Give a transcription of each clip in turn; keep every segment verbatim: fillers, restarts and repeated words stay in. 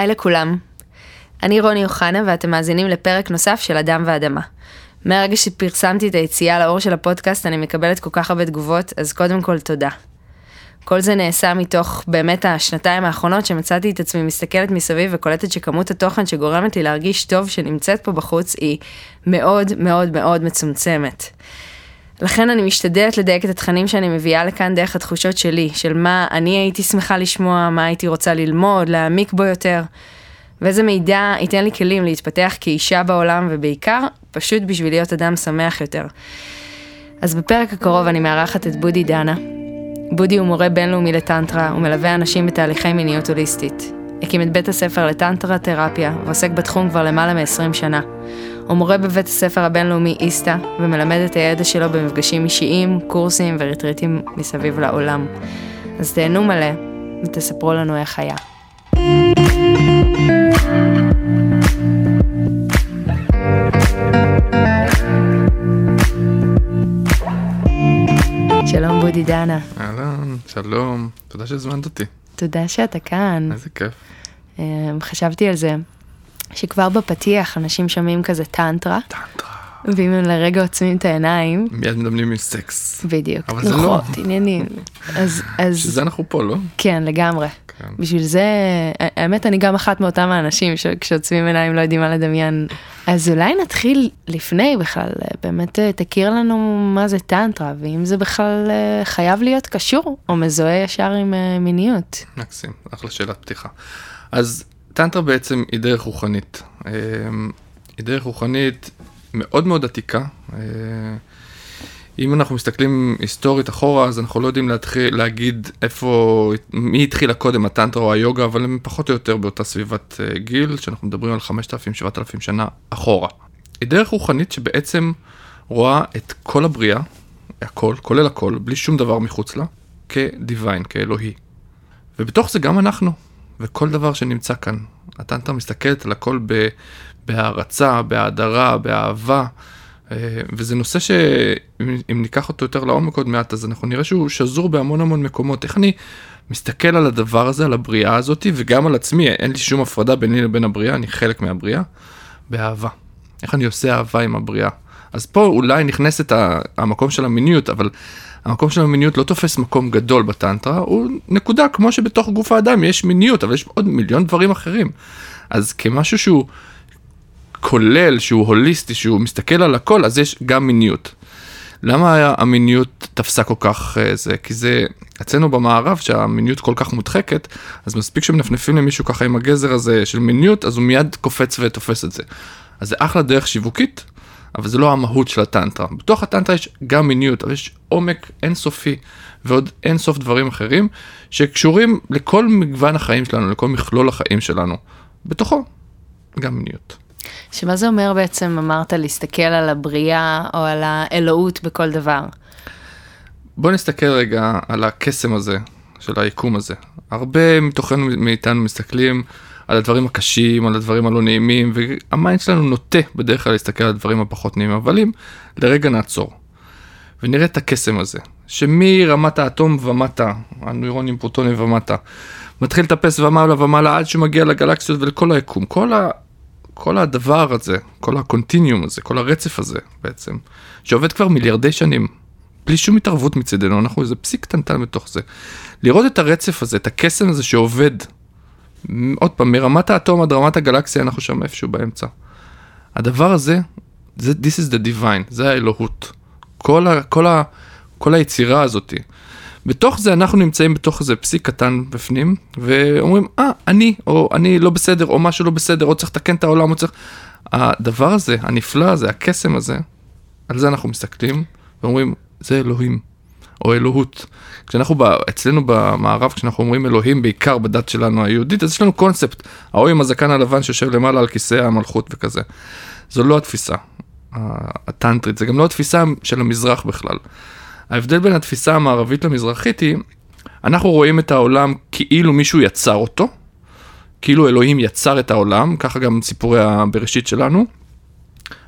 היי לכולם, אני רוני אוחנה ואתם מאזינים לפרק נוסף של אדם ואדמה. מהרגע שפרסמתי את היציאה לאור של הפודקאסט אני מקבלת כל כך הרבה תגובות, אז קודם כל תודה. כל זה נעשה מתוך באמת השנתיים האחרונות שמצאתי את עצמי מסתכלת מסביב וקולטת שכמות התוכן שגורמת לי להרגיש טוב שנמצאת פה בחוץ היא מאוד מאוד מאוד מצומצמת. לכן אני משתדלת לדייק את התכנים שאני מביאה לכאן דרך התחושות שלי, של מה אני הייתי שמחה לשמוע, מה הייתי רוצה ללמוד, להעמיק בו יותר, ואיזה מידע ייתן לי כלים להתפתח כאישה בעולם, ובעיקר פשוט בשביל להיות אדם שמח יותר. אז בפרק הקרוב אני מארחת את בודי דנה. בודי הוא מורה בינלאומי לטנטרה, הוא מלווה אנשים בתהליכי מיניות הוליסטית. הקים את בית הספר לטנטרה תרפיה, ועוסק בתחום כבר למעלה מ-עשרים שנה. הוא מורה בבית הספר הבינלאומי איסטה, ומלמד את הידע שלו במפגשים אישיים, קורסים וריטריטים מסביב לעולם. אז תהנו מלא, ותספרו לנו איך היה. שלום בודי דנה. אהלן, שלום. תודה שהזמנת אותי. תודה שאתה כאן. איזה כיף. חשבתי על זה. שכבר בפתיח אנשים שומעים כזה טנטרה. טנטרה. ואם הם לרגע עוצמים את העיניים. מיד מדמנים מסקס. בדיוק. אבל זה לא. עניינים. אז, אז... שזה אנחנו פה, לא? כן, לגמרי. כן. בשביל זה, האמת אני גם אחת מאותם האנשים שכשעוצמים עיניים לא יודעים מה לדמיין. אז אולי נתחיל לפני בכלל, באמת תכיר לנו מה זה טנטרה, ואם זה בכלל חייב להיות קשור או מזוהה ישר עם מיניות. מקסים, אחלה שאלת פתיחה. אז... טנטרה בעצם היא דרך רוחנית, היא דרך רוחנית מאוד מאוד עתיקה. אם אנחנו מסתכלים היסטורית אחורה, אז אנחנו לא יודעים להתחיל, להגיד איפה, מי התחילה קודם, הטנטרה או היוגה, אבל הם פחות או יותר באותה סביבת גיל, שאנחנו מדברים על חמשת אלפים שבעת אלפים שנה אחורה. היא דרך רוחנית שבעצם רואה את כל הבריאה, הכל, כולל הכל, בלי שום דבר מחוץ לה, כדיוויין, כאלוהי. ובתוך זה גם אנחנו. וכל דבר שנמצא כאן, הטנטרה מסתכלת על הכל בהערצה, בהאדרה, באהבה, וזה נושא שאם ניקח אותו יותר לעומק עוד מעט, אז אנחנו נראה שהוא שזור בהמון המון מקומות. איך אני מסתכל על הדבר הזה, על הבריאה הזאת, וגם על עצמי, אין לי שום הפרדה ביני לבין הבריאה, אני חלק מהבריאה, באהבה. איך אני עושה אהבה עם הבריאה? אז פה אולי נכנס את המקום של המיניות, אבל המקום של המיניות לא תופס מקום גדול בטנטרה, הוא נקודה כמו שבתוך גוף האדם יש מיניות, אבל יש עוד מיליון דברים אחרים. אז כמשהו שהוא כולל, שהוא הוליסטי, שהוא מסתכל על הכל, אז יש גם מיניות. למה המיניות תפסה כל כך זה? כי זה אצלנו במערב שהמיניות כל כך מודחקת, אז מספיק שמנפנפים למישהו ככה עם הגזר הזה של מיניות, אז הוא מיד קופץ ותופס את זה. אז זה אחלה דרך שיווקית, אבל זה לא המהות של הטנטרה. בתוך הטנטרה יש גם מיניות, אבל יש עומק אינסופי, ועוד אינסוף דברים אחרים, שקשורים לכל מגוון החיים שלנו, לכל מכלול החיים שלנו. בתוכו, גם מיניות. שמה זה אומר בעצם, אמרת, להסתכל על הבריאה, או על האלוהות בכל דבר? בוא נסתכל רגע על הקסם הזה, של היקום הזה. הרבה מתוכנו, מאיתנו מסתכלים, על הדברים הקשים, על הדברים הלא נעימים, והמיינד שלנו נוטה בדרך כלל להסתכל על הדברים הפחות נעימים, אבל אם לרגע נעצור, ונראה את הקסם הזה, שמרמת האטום ומטה, הנוירונים פרוטונים ומטה, מתחיל לטפס ומעלה ומעלה, עד שמגיע לגלקסיות ולכל היקום, כל, ה... כל הדבר הזה, כל הקונטיניום הזה, כל הרצף הזה בעצם, שעובד כבר מיליארדי שנים, בלי שום התערבות מצדנו, אנחנו איזה פסיק קטנטן בתוך זה, לראות את הרצף הזה, את הקסם הזה שעובד, עוד פעם, מרמת האטום עד רמת הגלקסיה, אנחנו שם איפשהו באמצע. הדבר הזה, זה, this is the divine, זה האלוהות. כל ה, כל ה, כל היצירה הזאת. בתוך זה, אנחנו נמצאים בתוך זה פסיק קטן בפנים, ואומרים, אה, אני, או אני לא בסדר, או משהו לא בסדר, או צריך לתקן את העולם, או צריך... הדבר הזה, הנפלא הזה, הקסם הזה, על זה אנחנו מסתכלים, ואומרים, זה אלוהים, או אלוהות. כשאנחנו אצלנו במערב, כשאנחנו אומרים אלוהים, בעיקר בדת שלנו היהודית, אז יש לנו קונספט, האוי עם הזקן הלבן שיושב למעלה על כיסא המלכות וכזה. זו לא התפיסה הטנטרית, זה גם לא התפיסה של המזרח בכלל. ההבדל בין התפיסה המערבית למזרחית היא, אנחנו רואים את העולם כאילו מישהו יצר אותו, כאילו אלוהים יצר את העולם, ככה גם סיפורי הבראשית שלנו,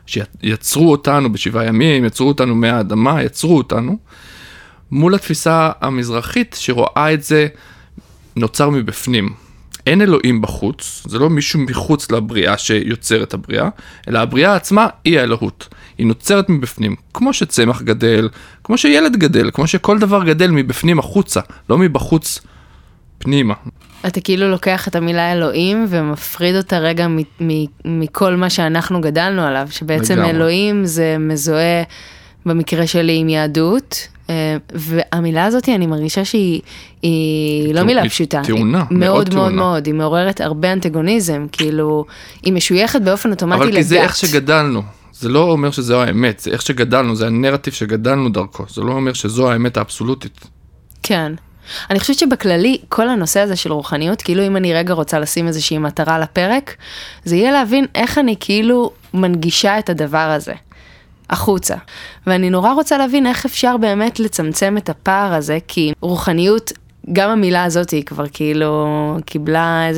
שיצרו אותנו בשבעה ימים, יצרו אותנו מהאדמה, יצרו אותנו, מול התפיסה המזרחית שרואה את זה נוצר מבפנים. אין אלוהים בחוץ, זה לא מישהו מחוץ לבריאה שיוצר את הבריאה, אלא הבריאה עצמה היא האלוהות. היא נוצרת מבפנים, כמו שצמח גדל, כמו שילד גדל, כמו שכל דבר גדל מבפנים החוצה, לא מבחוץ פנימה. אתה כאילו לוקח את המילה אלוהים ומפריד אותה רגע מ- מ- מכל מה שאנחנו גדלנו עליו, שבעצם לגמרי. אלוהים זה מזוהה במקרה שלי עם יהדות, והמילה הזאת אני מרגישה שהיא היא לא מילה פשוטה, תאונה, מאוד מאוד מאוד, היא מעוררת הרבה אנטגוניזם, כאילו היא משויכת באופן אוטומטי לגת. אבל כי זה איך שגדלנו, זה לא אומר שזו האמת, זה איך שגדלנו, זה הנרטיב שגדלנו דרכו, זה לא אומר שזו האמת האבסולוטית. כן. אני חושבת שבכללי, כל הנושא הזה של רוחניות, כאילו אם אני רגע רוצה לשים איזושהי מטרה לפרק, זה יהיה להבין איך אני כאילו מנגישה את הדבר הזה, החוצה. ואני נורא רוצה להבין איך אפשר באמת לצמצם את הפער הזה, כי רוחניות, גם המילה הזאת היא כבר כאילו קיבלה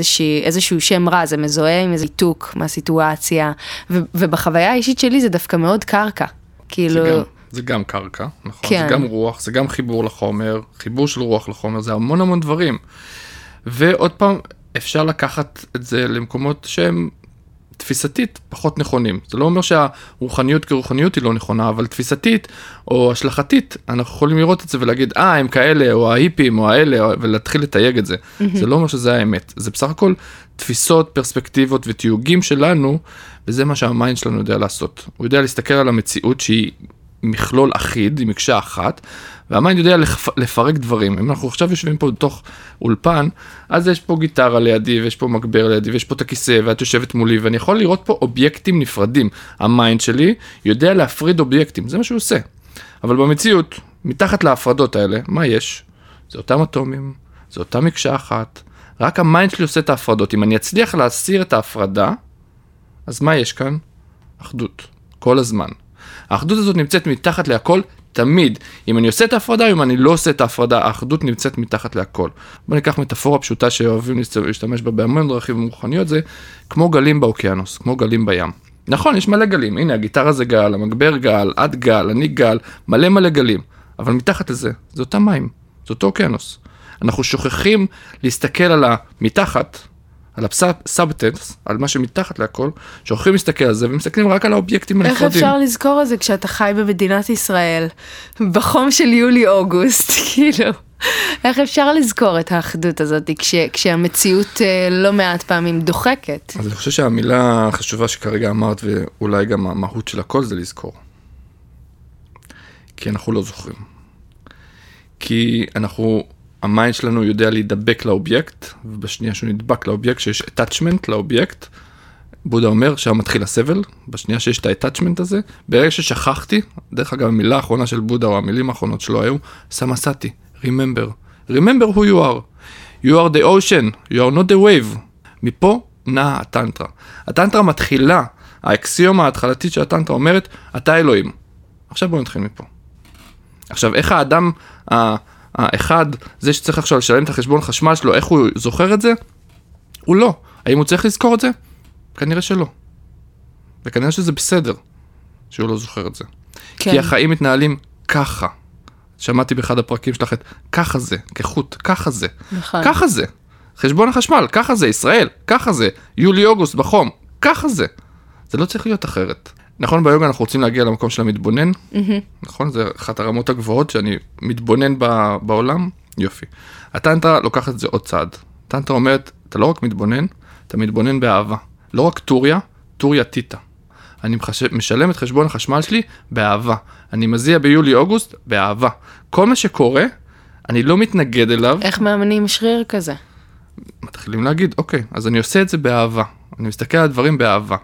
איזשהו שם רע, זה מזוהה עם איזה עיתוק מהסיטואציה, ובחוויה האישית שלי זה דווקא מאוד קרקע, כאילו... זה גם קרקע, נכון? כן. זה גם רוח, זה גם חיבור לחומר, חיבור של רוח לחומר, זה המון המון דברים. ועוד פעם, אפשר לקחת את זה למקומות שהם תפיסתית פחות נכונים. זה לא אומר שהרוחניות כרוחניות היא לא נכונה, אבל תפיסתית או השלכתית, אנחנו יכולים לראות את זה ולהגיד, אה, הם כאלה, או ההיפים, או האלה, ולהתחיל לתייג את זה. זה לא אומר שזה האמת. זה בסך הכל תפיסות, פרספקטיבות ותיוגים שלנו, וזה מה שהמיינד שלנו יודע לעשות. הוא יודע להסתכל על המציאות שהיא מכלול אחיד, עם מקשה אחת, והמיינד יודע לפ... לפרק דברים. אם אנחנו עכשיו יושבים פה בתוך אולפן, אז יש פה גיטרה לידי, ויש פה מגבר לידי, ויש פה את הכיסא, ואת יושבת מולי, ואני יכול לראות פה אובייקטים נפרדים. המיינד שלי יודע להפריד אובייקטים, זה מה שהוא עושה. אבל במציאות, מתחת להפרדות האלה, מה יש? זה אותם אטומים, זה אותה מקשה אחת, רק המיינד שלי עושה את ההפרדות. אם אני אצליח להסיר את ההפרדה, אז מה יש כאן? אחדות, כל הזמן. האחדות הזאת נמצאת מתחת להכל תמיד. אם אני עושה את ההפרדה, אם אני לא עושה את ההפרדה, האחדות נמצאת מתחת להכל. בוא ניקח מטאפורה פשוטה שאוהבים להשתמש בה בהמון דרכים רוחניות, זה כמו גלים באוקיינוס, כמו גלים בים. נכון, יש מלא גלים. הנה, הגיטרה זה גל, המגבר גל, את גל, אני גל, מלא מלא גלים. אבל מתחת לזה, זה אותם מים, זה אותו אוקיינוס. אנחנו שוכחים להסתכל על המתחת, על הסאבטנס, על מה שמתחת להכל, שהולכים להסתכל על זה, ומסתכלים רק על האובייקטים הנפרדים. איך אפשר לזכור את זה כשאתה חי במדינת ישראל, בחום של יולי-אוגוסט, כאילו? איך אפשר לזכור את האחדות הזאת, כשהמציאות לא מעט פעמים דוחקת? אז אני חושב שהמילה החשובה שכרגע אמרת, ואולי גם המהות של הכל, זה לזכור. כי אנחנו לא זוכרים. כי אנחנו... המיינד שלנו יודע להידבק לאובייקט, ובשנייה שהוא נדבק לאובייקט, שיש attachment לאובייקט, בודה אומר שהמתחיל הסבל, בשנייה שיש את ה-attachment הזה, ברגע ששכחתי, דרך אגב, המילה האחרונה של בודה, או המילים האחרונות שלו היו, סמסתי, remember. Remember who you are. You are the ocean, you are not the wave. מפה נעה הטנטרה. הטנטרה מתחילה, האקסיומה ההתחלתית של הטנטרה אומרת, אתה אלוהים. עכשיו בואו נתחיל מפה. עכשיו, איך האדם ה... האחד, זה שצריך עכשיו לשלם את החשבון חשמל שלו, איך הוא זוכר את זה? הוא לא. האם הוא צריך לזכור את זה? כנראה שלא. וכנראה שזה בסדר, שהוא לא זוכר את זה. כן. כי החיים מתנהלים ככה. שמעתי באחד הפרקים שלך את ככה זה, כחוט, ככה זה. נכון. ככה זה. חשבון החשמל, ככה זה, ישראל, ככה זה. יולי-אוגוסט בחום, ככה זה. זה לא צריך להיות אחרת. נכון, ביוגה אנחנו רוצים להגיע למקום של המתבונן, נכון? זה אחת הרמות הגבוהות שאני מתבונן בעולם, יופי. הטנטרה לוקחת את זה עוד צעד. הטנטרה אומרת, אתה לא רק מתבונן, אתה מתבונן באהבה. לא רק טוריה, טוריה טיטה. אני משלם את חשבון החשמל שלי באהבה. אני מזיע ביולי-אוגוסט באהבה. כל מה שקורה, אני לא מתנגד אליו. איך מאמנים שריר כזה? מתחילים להגיד, אוקיי, אז אני עושה את זה באהבה. אני מסתכל על הדברים באהבה.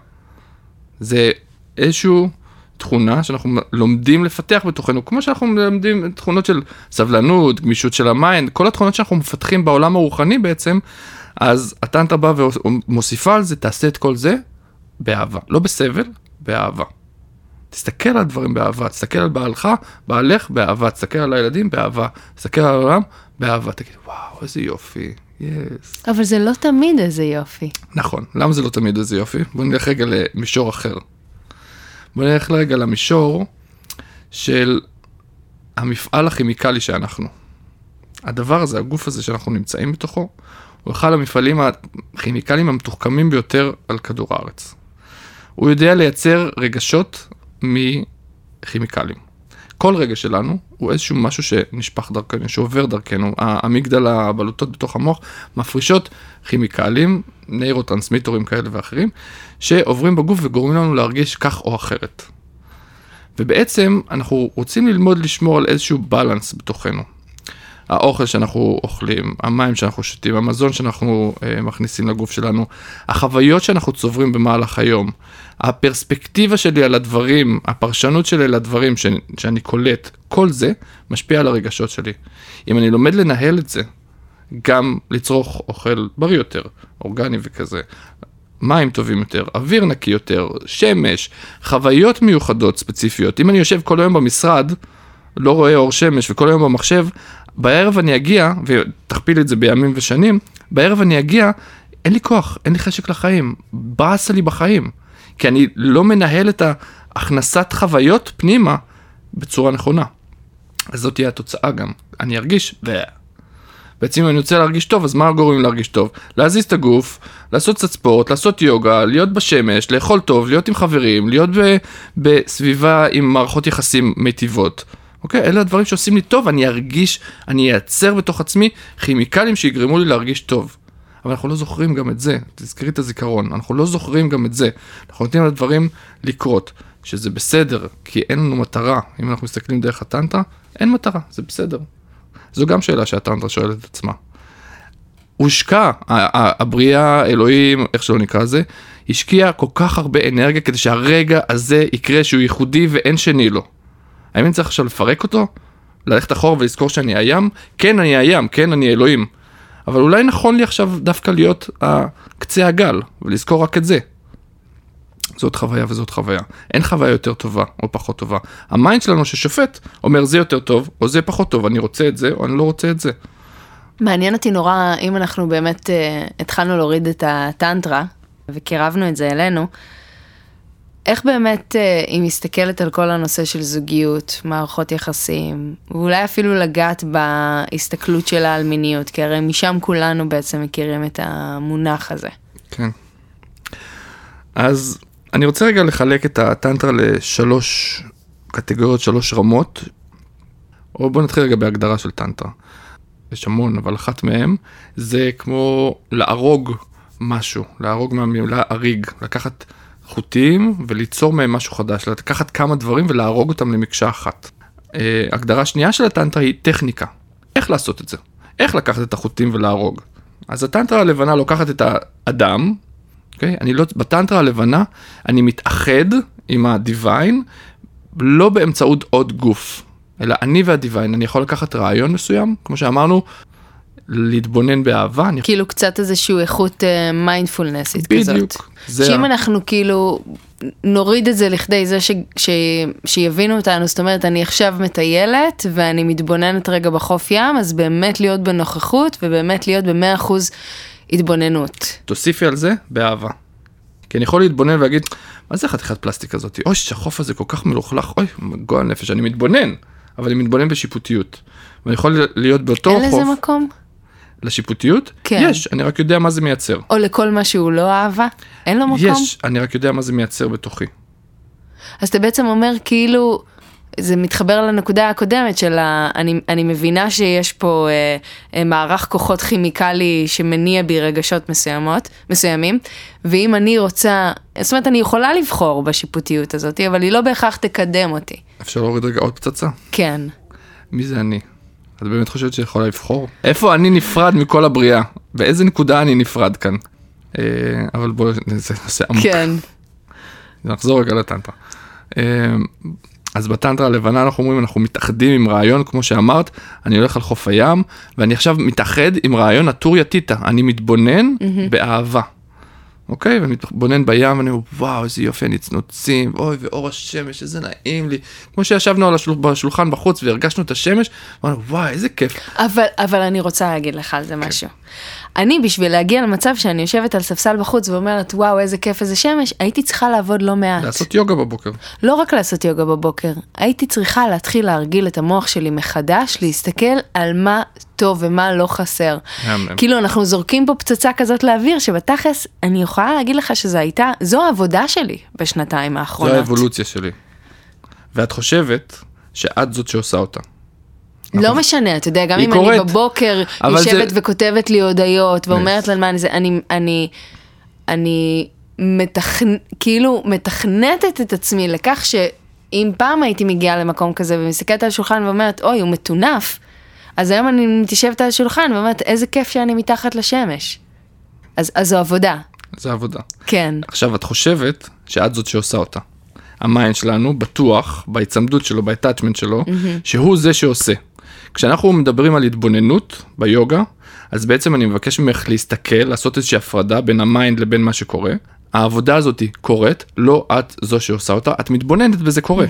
זה... איזשהו תכונה שאנחנו לומדים לפתח בתוכנו, כמו שאנחנו לומדים תכונות של סבלנות, גמישות של המיינד, כל התכונות שאנחנו מפתחים בעולם הרוחני בעצם, אז הטנטרה באה ומוסיפה על זה, תעשה את כל זה באהבה, לא בסבל, באהבה. תסתכל על דברים באהבה, תסתכל על בעלך, בעלך באהבה, תסתכל על הילדים באהבה, תסתכל על העולם באהבה, תגיד וואו איזה יופי. Yes. אבל זה לא תמיד איזה יופי. נכון, למה זה לא תמיד איזה יופי? בוא נלך רגע למישור אחר. בוא נלך לרגע למישור של המפעל הכימיקלי שאנחנו. הדבר הזה, הגוף הזה שאנחנו נמצאים בתוכו, הוא אחד המפעלים הכימיקליים המתוחכמים ביותר על כדור הארץ. הוא יודע לייצר רגשות מכימיקלים. כל רגע שלנו הוא איזשהו משהו שנשפך דרכנו, שעובר דרכנו. המגדל, הבלוטות בתוך המוח, מפרישות כימיקלים, נוירוטרנסמיטורים כאלה ואחרים, שעוברים בגוף וגורמים לנו להרגיש כך או אחרת. ובעצם אנחנו רוצים ללמוד לשמור על איזשהו בלנס בתוכנו. האוכל שאנחנו אוכלים, המים שאנחנו שותים, המזון שאנחנו אה, מכניסים לגוף שלנו, החוויות שאנחנו צוברים במהלך היום, הפרספקטיבה שלי על הדברים, הפרשנות שלי על הדברים ש- שאני קולט, כל זה משפיע על הרגשות שלי. אם אני לומד לנהל את זה, גם לצרוך אוכל בריא יותר, אורגני וכזה, מים טובים יותר, אוויר נקי יותר, שמש, חוויות מיוחדות ספציפיות. אם אני יושב כל היום במשרד, לא רואה אור שמש וכל היום במחשב, בערב אני אגיע, ותכפיל את זה בימים ושנים, בערב אני אגיע, אין לי כוח, אין לי חשק לחיים, בעס לי בחיים, כי אני לא מנהל את ההכנסת חוויות פנימה בצורה נכונה. אז זאת תהיה התוצאה גם, אני ארגיש, בעצם אם אני רוצה להרגיש טוב, אז מה גורם להרגיש טוב? להזיז את הגוף, לעשות קצת ספורט, לעשות יוגה, להיות בשמש, לאכול טוב, להיות עם חברים, להיות בסביבה עם מערכות יחסים מיטיבות. אוקיי? אלה הדברים שעושים לי טוב, אני ארגיש, אני אעצר בתוך עצמי כימיקלים שיגרמו לי להרגיש טוב. אבל אנחנו לא זוכרים גם את זה, תזכרי את הזיכרון, אנחנו לא זוכרים גם את זה. אנחנו נותנים לדברים לקרות, שזה בסדר, כי אין לנו מטרה. אם אנחנו מסתכלים דרך הטנטרה, אין מטרה, זה בסדר. זו גם שאלה שהטנטרה שואלת את עצמה. הושקע, הבריאה, אלוהים, איך שלא נקרא זה, השקיע כל כך הרבה אנרגיה כדי שהרגע הזה יקרה שהוא ייחודי ואין שני לו. האם אני צריך עכשיו לפרק אותו? ללכת אחורה ולזכור שאני הים? כן, אני הים, כן, אני אלוהים. אבל אולי נכון לי עכשיו דווקא להיות קצה הגל, ולזכור רק את זה. זאת חוויה וזאת חוויה. אין חוויה יותר טובה או פחות טובה. המיינד שלנו ששופט אומר זה יותר טוב או זה פחות טוב, אני רוצה את זה או אני לא רוצה את זה. מעניין אותי נורא אם אנחנו באמת אה, התחלנו להוריד את הטנטרה וקירבנו את זה אלינו. איך באמת אה, היא מסתכלת על כל הנושא של זוגיות, מערכות יחסים, ואולי אפילו לגעת בהסתכלות שלה על מיניות, כי הרי משם כולנו בעצם מכירים את המונח הזה. כן. אז אני רוצה רגע לחלק את הטנטרה לשלוש קטגוריות, שלוש רמות, או בוא נתחיל רגע בהגדרה של טנטרה. יש המון, אבל אחת מהם זה כמו להרוג משהו, להרוג מהמילה אריג, לקחת חוטים וליצור מהם משהו חדש, לקחת כמה דברים ולהרוג אותם למקשה אחת. הגדרה שנייה של הטנטרה היא טכניקה, איך לעשות את זה, איך לקחת את החוטים ולהרוג. אז הטנטרה הלבנה לוקחת את האדם, Okay? אני לא, בטנטרה הלבנה, אני מתאחד עם הדיוויין, לא באמצעות עוד גוף, אלא אני והדיוויין, אני יכול לקחת רעיון מסוים, כמו שאמרנו, להתבונן באהבה. אני... כאילו קצת איזשהו איכות מיינדפולנסית uh, כזאת. בדיוק. שאם ה... אנחנו כאילו נוריד את זה לכדי זה ש... ש... שיבינו אותנו, זאת אומרת, אני עכשיו מטיילת, ואני מתבוננת רגע בחוף ים, אז באמת להיות בנוכחות, ובאמת להיות במאה אחוז התבוננות. תוסיפי על זה באהבה. כי אני יכול להתבונן ולהגיד, מה זה חתיכת פלסטיק הזאת? אוי, שהחוף הזה כל כך מלוכלך, אוי, גועל נפש, אני מתבונן, אבל אני מתבונן בשיפוטיות. ואני יכול להיות באותו חוף. אין לזה מקום? לשיפוטיות? כן. יש, אני רק יודע מה זה מייצר. או לכל מה שהוא לא אהבה? אין לו מקום? יש, אני רק יודע מה זה מייצר בתוכי. אז אתה בעצם אומר כאילו... זה מתחבר לנקודה הקודמת של ה... אני, אני מבינה שיש פה אה, אה, מערך כוחות כימיקלי שמניע בי רגשות מסוימות, מסוימים, ואם אני רוצה, זאת אומרת, אני יכולה לבחור בשיפוטיות הזאת, אבל היא לא בהכרח תקדם אותי. אפשר להוריד רגע עוד פצצה? כן. מי זה אני? את באמת חושבת שיכולה לבחור? איפה אני נפרד מכל הבריאה? באיזה נקודה אני נפרד כאן? אה, אבל בואו, זה נושא עמוק. כן. נחזור רגע לטנטרה. אה... אז בטנטרה הלבנה אנחנו אומרים, אנחנו מתאחדים עם רעיון, כמו שאמרת, אני הולך על חוף הים, ואני עכשיו מתאחד עם רעיון הטוריה טיטה, אני מתבונן mm-hmm. באהבה, אוקיי? ומתבונן בים, ואני אומר, וואו, איזה יופי, אני צנוצים, אוי, ואור השמש, איזה נעים לי, כמו שישבנו על השול... בשולחן בחוץ, והרגשנו את השמש, ואמרנו, וואי, איזה כיף. אבל, אבל אני רוצה להגיד לך על זה כן. משהו. אני, בשביל להגיע למצב שאני יושבת על ספסל בחוץ ואומרת, וואו, איזה כיף, איזה שמש, הייתי צריכה לעבוד לא מעט. לעשות יוגה בבוקר. לא רק לעשות יוגה בבוקר, הייתי צריכה להתחיל להרגיל את המוח שלי מחדש, להסתכל על מה טוב ומה לא חסר. כאילו אנחנו זורקים פה פצצה כזאת לאוויר, שבתכלס אני יכולה להגיד לך שזה הייתה, זו העבודה שלי בשנתיים האחרונות. זו האבולוציה שלי. ואת חושבת שאת זאת שעושה אותה. לא משנה, אתה יודע, גם אם אני בבוקר יושבת וכותבת לי הודעות ואומרת למה אני זה, אני אני כאילו מתכנתת את עצמי לכך שאם פעם הייתי מגיעה למקום כזה ומסתכלת על השולחן ואומרת, אוי, הוא מטונף, אז היום אני מתיישבת על השולחן ואומרת, איזה כיף שאני מתחת לשמש. אז זו עבודה. זו עבודה. כן. עכשיו, את חושבת שאת זאת שעושה אותה. המיינד שלנו בטוח, בהצמדות שלו, בהטאצ'מנט שלו, שהוא זה שעושה. כשאנחנו מדברים על התבוננות ביוגה, אז בעצם אני מבקש ממך להסתכל, לעשות איזושהי הפרדה בין המיינד לבין מה שקורה. העבודה הזאת קורית, לא את זו שעושה אותה, את מתבוננת בזה קורה.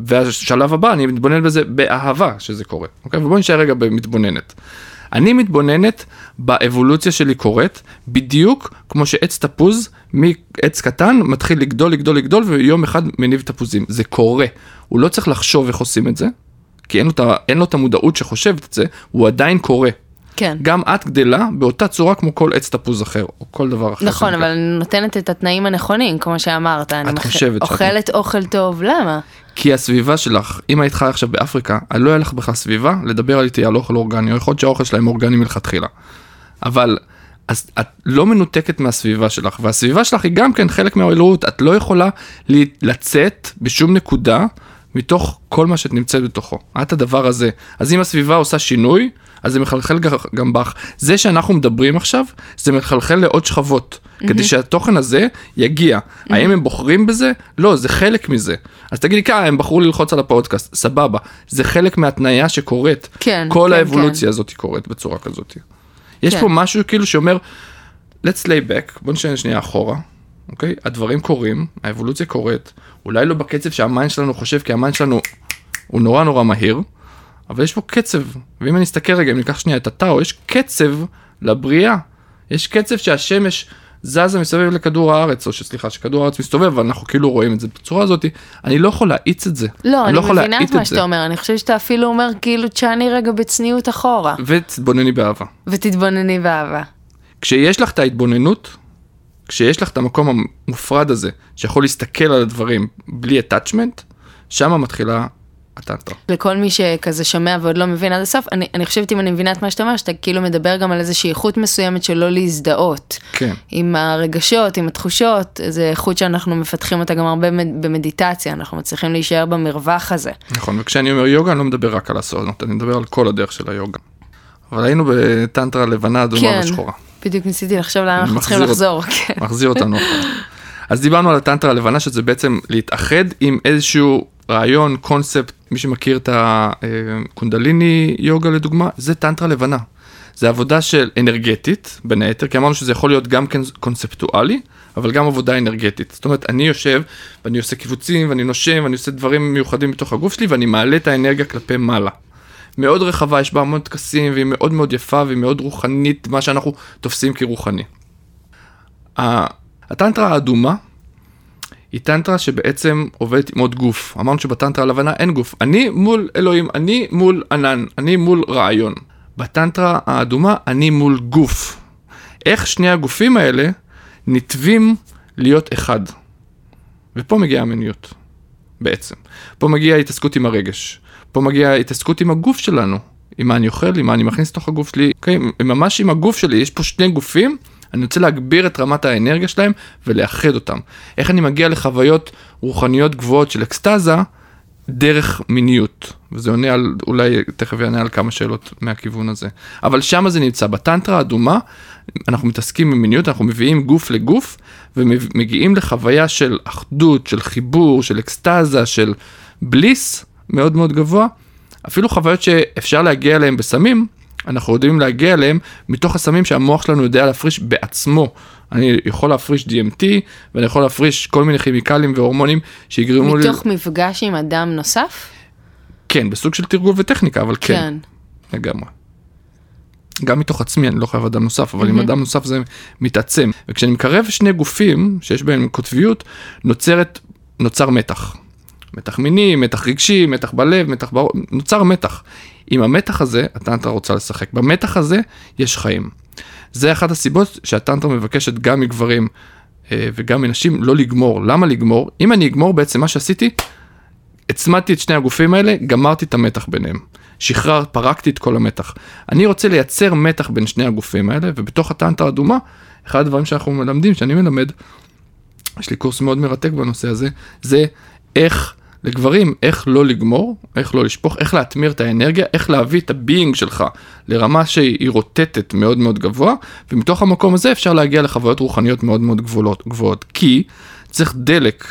והשלב הבא, אני מתבוננת בזה באהבה שזה קורה. אוקיי? ובואו נשאר רגע במתבוננת. אני מתבוננת באבולוציה שלי קורית, בדיוק כמו שעץ תפוז מעץ קטן מתחיל לגדול, לגדול, לגדול, ויום אחד מניב תפוזים. זה קורה. הוא לא צריך לחשוב איך עושים את זה, כי אין לו, אין לו את המודעות שחושבת את זה, הוא עדיין קורה. כן. גם את גדלה באותה צורה כמו כל עץ תפוז אחר, או כל דבר אחר. נכון, אבל אני נותנת את התנאים הנכונים, כמו שאמרת. את חושבת. אוכלת אוכל טוב, למה? כי הסביבה שלך, אם היית חי עכשיו באפריקה, לא היה לך בכלל סביבה לדבר על איתי על אוכל אורגני, או יכול להיות שהאוכל שלהם אורגני מלכתחילה. אבל את לא מנותקת מהסביבה שלך, והסביבה שלך היא גם כן חלק מהאלוהות, את לא יכולה לצאת בשום נקודה מתוך כל מה שאת נמצאת בתוכו. את הדבר הזה. אז אם הסביבה עושה שינוי, אז זה מחלחל גם בך. זה שאנחנו מדברים עכשיו, זה מחלחל לעוד שכבות, mm-hmm. כדי שהתוכן הזה יגיע. Mm-hmm. האם הם בוחרים בזה? לא, זה חלק מזה. אז תגידי, כה, הם בחרו ללחוץ על הפודקאסט, סבבה. זה חלק מהתניה שקורית. כן, כל כן, האבולוציה כן. הזאת קורית בצורה כזאת. יש כן. פה משהו כאילו שאומר, let's lay back, בוא נשאר שנייה אחורה, אוקיי? הדברים קורים, האבולוציה קורית, אולי לא בקצב שהמיינד שלנו חושב, כי המיינד שלנו הוא נורא נורא מהיר, אבל יש פה קצב, ואם אני אסתכל רגע, אם ניקח שנייה את הטאו, יש קצב לבריאה, יש קצב שהשמש זזה מסובב לכדור הארץ, או שסליחה, שכדור הארץ מסתובב, ואנחנו כאילו רואים את זה בצורה הזאת, אני לא יכול להאיץ את זה. לא, אני, אני מבינה את מה שאתה אומר, אני חושב שאתה אפילו אומר, כאילו תשעני רגע בצניעות אחורה. ותתבונני באהבה. ותתבונני באהבה. כשיש לך את ההתבוננות, כשיש לך את המקום המופרד הזה, שיכול להסתכל על הדברים בלי הטאצ'מנט, שמה מתחילה הטנטרה. לכל מי שכזה שומע ועוד לא מבין עד הסוף, אני, אני חושבת אם אני מבינה את מה שאתה אומר, שאתה כאילו מדבר גם על איזושהי איכות מסוימת שלא להזדהות. כן. עם הרגשות, עם התחושות, זה איכות שאנחנו מפתחים אותה גם הרבה במדיטציה, אנחנו מצליחים להישאר במרווח הזה. נכון, וכשאני אומר יוגה, אני לא מדבר רק על הסונות, אני מדבר על כל הדרך של היוגה. אבל היינו בטנטרה לבנה, אדומה ושחורה. בדיוק ניסיתי לחשוב לאן אנחנו צריכים לחזור. מחזיר אותנו. אז דיברנו על הטנטרה הלבנה, שזה בעצם להתאחד עם איזשהו רעיון, קונספט, מי שמכיר את הקונדליני יוגה לדוגמה, זה טנטרה לבנה. זה עבודה של אנרגטית, בין היתר, כי אמרנו שזה יכול להיות גם קונספטואלי, אבל גם עבודה אנרגטית. זאת אומרת, אני יושב, ואני עושה קיבוצים, ואני נושם, ואני עושה דברים מיוחדים בתוך הגוף שלי, ואני מעלה את האנרגיה כלפי מעלה. מאוד רחבה, יש בה המון תקסים, והיא מאוד מאוד יפה, והיא מאוד רוחנית, מה שאנחנו תופסים כרוחני. הטנטרה האדומה, היא טנטרה שבעצם עובדת עם עוד גוף. אמרנו שבטנטרה הלבנה אין גוף. אני מול אלוהים, אני מול ענן, אני מול רעיון. בטנטרה האדומה, אני מול גוף. איך שני הגופים האלה נטבים להיות אחד. ופה מגיעה המיניות, בעצם. פה מגיעה ההתעסקות עם הרגש. פה מגיעה התעסקות עם הגוף שלנו, עם מה אני אוכל, עם מה אני מכניס לתוך הגוף שלי, okay, ממש עם הגוף שלי, יש פה שני גופים, אני רוצה להגביר את רמת האנרגיה שלהם, ולאחד אותם. איך אני מגיע לחוויות רוחניות גבוהות של אקסטזה, דרך מיניות, וזה עונה על, אולי תכף יענה על כמה שאלות מהכיוון הזה, אבל שם זה נמצא, בטנטרה האדומה, אנחנו מתעסקים במיניות, אנחנו מביאים גוף לגוף, ומגיעים לחוויה של אחדות, של חיבור, של אקסטזה, של בליס, מאוד מאוד גבוה, אפילו חוויות שאפשר להגיע אליהם בסמים, אנחנו יודעים להגיע אליהם מתוך הסמים שהמוח שלנו יודע להפריש בעצמו. אני יכול להפריש די אם טי, ואני יכול להפריש כל מיני כימיקלים והורמונים שיגרמו לי... מתוך מפגש עם אדם נוסף? כן, בסוג של תרגול וטכניקה, אבל כן. כן. לגמרי. גם מתוך עצמי, אני לא חייב אדם נוסף, אבל mm-hmm. עם אדם נוסף זה מתעצם. וכשאני מקרב שני גופים, שיש בהם קוטביות, נוצרת, נוצר מתח. מתח מיני, מתח רגשי, מתח בלב, מתח ברור, נוצר מתח. עם המתח הזה, הטנטרה רוצה לשחק. במתח הזה יש חיים. זה אחת הסיבות שהטנטרה מבקשת גם מגברים וגם מנשים לא לגמור. למה לגמור? אם אני אגמור, בעצם מה שעשיתי, הצמדתי את שני הגופים האלה, גמרתי את המתח ביניהם. שחרר, פרקתי את כל המתח. אני רוצה לייצר מתח בין שני הגופים האלה, ובתוך הטנטרה האדומה, אחד הדברים שאנחנו מלמדים, שאני מלמד, יש לי קורס מאוד מרתק בנושא הזה, זה איך לגברים, איך לא לגמור, איך לא לשפוך, איך להתמיר את האנרגיה, איך להביא את הביינג שלך לרמה שהיא רוטטת מאוד מאוד גבוה, ומתוך המקום הזה אפשר להגיע לחוויות רוחניות מאוד מאוד גבוהות, גבוהות. כי צריך דלק,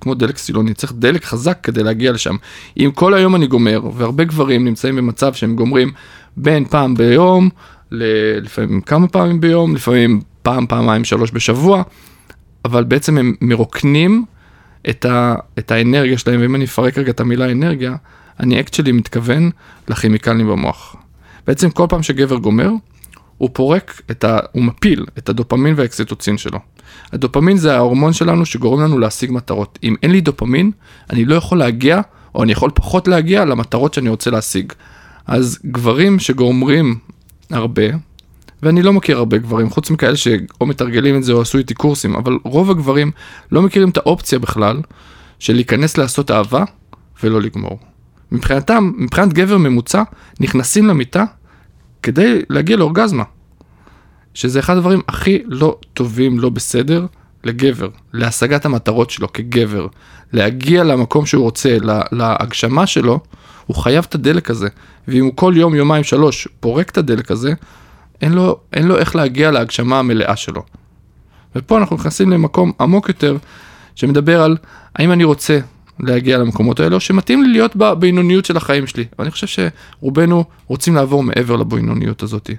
כמו דלק סילוני, צריך דלק חזק כדי להגיע לשם. אם כל היום אני גומר, והרבה גברים נמצאים במצב שהם גומרים בין פעם ביום, לפעמים כמה פעמים ביום, לפעמים פעם, פעמיים, שלוש בשבוע, אבל בעצם הם מרוקנים את, ה, את האנרגיה שלהם, ואם אני אפרק רגע את המילה אנרגיה, אני אקצ'לי מתכוון לכימיקלים במוח. בעצם כל פעם שגבר גומר, הוא פורק, את ה, הוא מפיל את הדופמין והאקסיטוצין שלו. הדופמין זה ההורמון שלנו שגורם לנו להשיג מטרות. אם אין לי דופמין, אני לא יכול להגיע, או אני יכול פחות להגיע למטרות שאני רוצה להשיג. אז גברים שגומרים הרבה, ואני לא מכיר הרבה גברים, חוץ מכאלה שאו מתרגלים את זה או עשו איתי קורסים, אבל רוב הגברים לא מכירים את האופציה בכלל של להיכנס לעשות אהבה ולא לגמור. מבחינתם, מבחינת גבר ממוצע, נכנסים למיטה כדי להגיע לאורגזמה. שזה אחד הדברים הכי לא טובים, לא בסדר, לגבר, להשגת המטרות שלו כגבר, להגיע למקום שהוא רוצה, להגשמה שלו, הוא חייב את הדלק הזה. ואם הוא כל יום, יומיים, שלוש, פורק את הדלק הזה, אין לו, אין לו איך להגיע להגשמה המלאה שלו. ופה אנחנו נכנסים למקום עמוק יותר, שמדבר על האם אני רוצה להגיע למקומות האלו, שמתאים לי להיות בבינוניות של החיים שלי. אבל אני חושב שרובנו רוצים לעבור מעבר לבינוניות הזאת.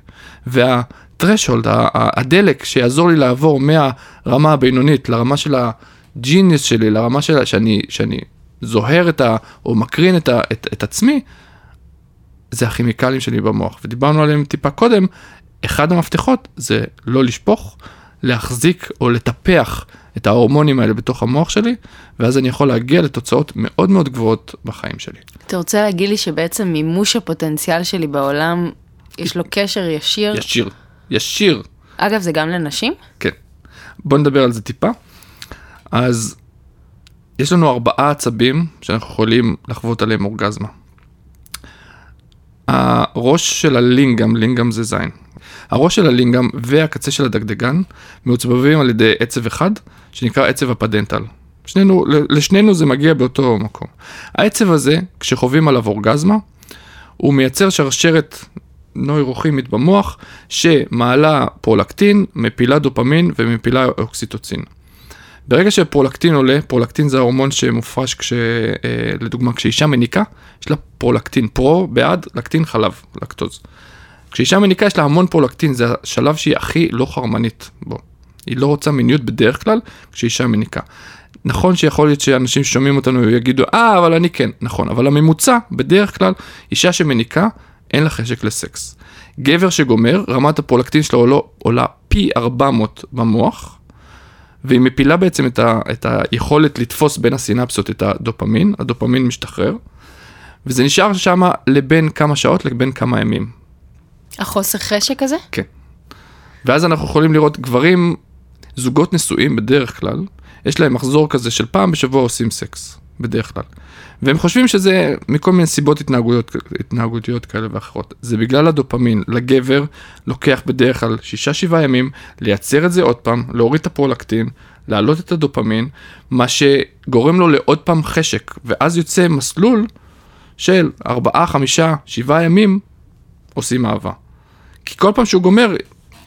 והטרשולד, הדלק שיעזור לי לעבור מהרמה הבינונית, לרמה של הג'יניוס שלי, לרמה של, שאני, שאני זוהר את ה, או מקרין את ה, את, את עצמי, זה הכימיקלים שלי במוח. ודיברנו עליהם טיפה קודם, אחד המפתחות זה לא לשפוך, להחזיק או לטפח את ההורמונים האלה בתוך המוח שלי, ואז אני יכול להגיע לתוצאות מאוד מאוד גבוהות בחיים שלי. אתה רוצה להגיד לי שבעצם מימוש הפוטנציאל שלי בעולם, יש לו קשר ישיר? ישיר, ישיר. אגב, זה גם לנשים? כן. בוא נדבר על זה טיפה. אז יש לנו ארבעה עצבים שאנחנו יכולים לחוות עליהם אורגזמה. הראש של הלינגאם, לינגאם זה זין. הראש של הלינגאם והקצה של הדגדגן מעוצבבים על ידי עצב אחד, שנקרא עצב הפדנטל. שנינו, לשנינו זה מגיע באותו מקום. העצב הזה, כשחווים עליו אורגזמה, הוא מייצר שרשרת נוירוכימית במוח, שמעלה פרולקטין, מפילה דופמין ומפילה אוקסיטוצין. ברגע שפרולקטין עולה, פרולקטין זה ההורמון שמופרש כש, לדוגמה, כשאישה מניקה, יש לה פרולקטין פרו, בעד, לקטין חלב, לקטוז. כשאישה מניקה יש לה המון פרולקטין, זה השלב שהיא הכי לא חרמנית בו. היא לא רוצה מיניות בדרך כלל, כשאישה מניקה. נכון שיכול להיות שאנשים ששומעים אותנו יגידו, אה, אבל אני כן, נכון, אבל הממוצע, בדרך כלל, אישה שמניקה, אין לה חשק לסקס. גבר שגומר, רמת הפרולקטין שלה עולה, עולה פי ארבע מאות במוח, והיא מפילה בעצם את, ה, את היכולת לתפוס בין הסינפסות את הדופמין, הדופמין משתחרר, וזה נשאר שם לבין כמה שעות, לבין כמה ימים. החוסר חשק הזה? כן. ואז אנחנו יכולים לראות גברים, זוגות נשואים בדרך כלל, יש להם מחזור כזה של פעם בשבוע עושים סקס, בדרך כלל. והם חושבים שזה מכל מיני סיבות התנהגויות, התנהגותיות כאלה ואחרות. זה בגלל הדופמין. לגבר לוקח בדרך כלל שישה שבעה ימים, לייצר את זה עוד פעם, להוריד את הפרולקטין, להעלות את הדופמין, מה שגורם לו לעוד פעם חשק. ואז יוצא מסלול של ארבעה, חמישה, שבעה ימים עושים אהבה. כי כל פעם שהוא גומר,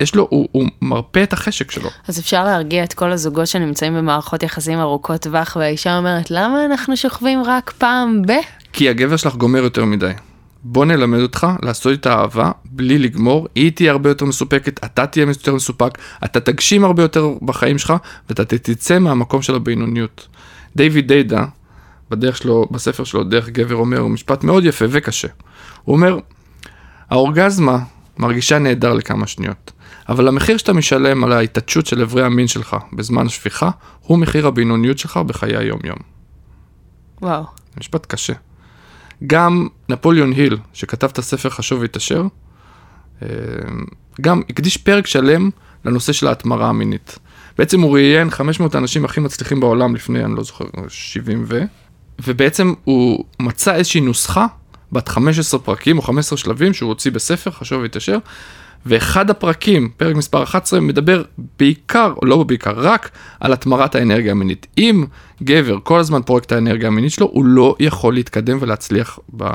יש לו, הוא, הוא מרפא את החשק שלו. אז אפשר להרגיע את כל הזוגות שנמצאים במערכות יחסים ארוכות טווח, והאישה אומרת, למה אנחנו שוכבים רק פעם ב? כי הגבר שלך גומר יותר מדי. בוא נלמד אותך לעשות את האהבה בלי לגמור, היא תהיה הרבה יותר מסופקת, אתה תהיה יותר מסופק, אתה תגשים הרבה יותר בחיים שלך, ואתה תצא מהמקום של הבינוניות. דיוויד דיידה, בדרך שלו, בספר שלו, דרך גבר אומר, הוא משפט מאוד יפה וקשה. הוא אומר, האורגזמה מרגישה נהדר לכמה שניות. אבל המחיר שאתה משלם על ההתעדשות של עברי המין שלך בזמן השפיכה, הוא מחיר הבינוניות שלך בחיי היום-יום. וואו. משפט קשה. גם נפוליון היל, שכתב את הספר חשוב והתעשר, גם הקדיש פרק שלם לנושא של ההתמרה המינית. בעצם הוא ראיין חמש מאות האנשים הכי מצליחים בעולם לפני, אני לא זוכר, שבעים ו... ובעצם הוא מצא איזושהי נוסחה, בת חמישה עשר פרקים או חמישה עשר שלבים, שהוא הוציא בספר חשוב והתעשר, ואחד הפרקים, פרק מספר אחת עשרה, מדבר בעיקר, או לא בעיקר, רק על התמרת האנרגיה המינית. אם גבר כל הזמן פורק את האנרגיה המינית שלו, הוא לא יכול להתקדם ולהצליח ב-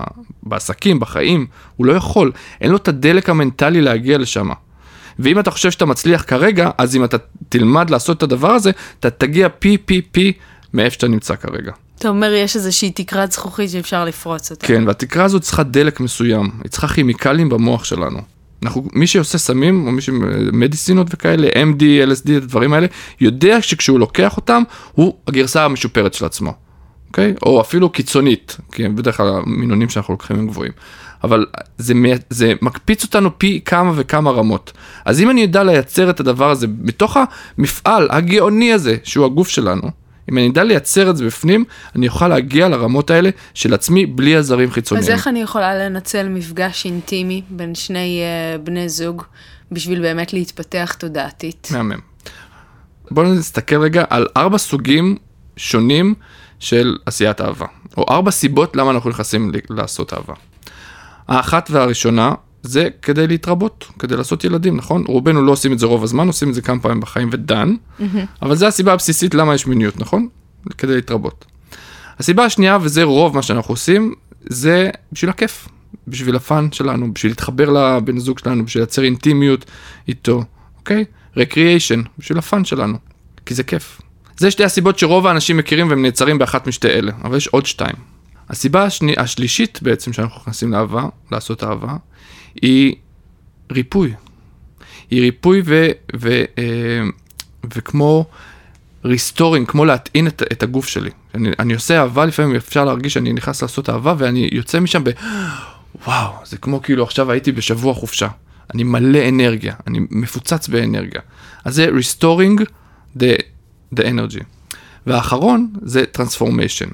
בעסקים, בחיים, הוא לא יכול. אין לו את הדלק המנטלי להגיע לשם. ואם אתה חושב שאתה מצליח כרגע, אז אם אתה תלמד לעשות את הדבר הזה, אתה תגיע פי פי פי מאיפה שאתה נמצא כרגע. אתה אומר, יש איזושהי תקרת זכוכית שאפשר לפרוץ אותה. כן, והתקרה הזאת צריכה דלק מסוים, היא צריכה כימיקלים במוח שלנו. אנחנו, מי שעושה סמים, או מי שמדיסינות וכאלה, אם די, אל אס די, את הדברים האלה, יודע שכשהוא לוקח אותם, הוא הגרסה המשופרת של עצמו. אוקיי? או אפילו קיצונית, כי בדרך כלל המינונים שאנחנו לוקחים הם גבוהים. אבל זה, זה מקפיץ אותנו פי כמה וכמה רמות. אז אם אני יודע לייצר את הדבר הזה, מתוך המפעל הגאוני הזה, שהוא הגוף שלנו, אם אני יודע לייצר את זה בפנים, אני אוכל להגיע לרמות האלה של עצמי בלי עזרים חיצוניים. אז איך אני יכולה לנצל מפגש אינטימי בין שני uh, בני זוג, בשביל באמת להתפתח תודעתית? מהמם. בואו נסתכל רגע על ארבע סוגים שונים של עשיית אהבה, או ארבע סיבות למה אנחנו נכנסים לעשות אהבה. האחת והראשונה זה כדי להתרבות, כדי לעשות ילדים, נכון? רובנו לא עושים את זה רוב הזמן, עושים את זה כמה פעמים בחיים ודן, אבל זה הסיבה הבסיסית למה יש מיניות, נכון? כדי להתרבות. הסיבה השנייה, וזה רוב מה שאנחנו עושים, זה בשביל הכיף, בשביל הפן שלנו, בשביל להתחבר לבן זוג שלנו, בשביל לייצר אינטימיות איתו, אוקיי? רקריאיישן, בשביל הפן שלנו, כי זה כיף. זה שתי הסיבות שרוב האנשים מכירים והם נעצרים באחת משתי אלה, אבל יש עוד שתיים. הסיבה השני, השלישית בעצם שאנחנו נכנסים לאהבה, לעשות אהבה, היא ריפוי. היא ריפוי ו, ו, וכמו ריסטורינג, כמו להטעין את, את הגוף שלי. אני, אני עושה אהבה, לפעמים אפשר להרגיש שאני נכנס לעשות אהבה, ואני יוצא משם ב... וואו, זה כמו כאילו עכשיו הייתי בשבוע חופשה. אני מלא אנרגיה, אני מפוצץ באנרגיה. אז זה restoring the, the energy. והאחרון זה transformation.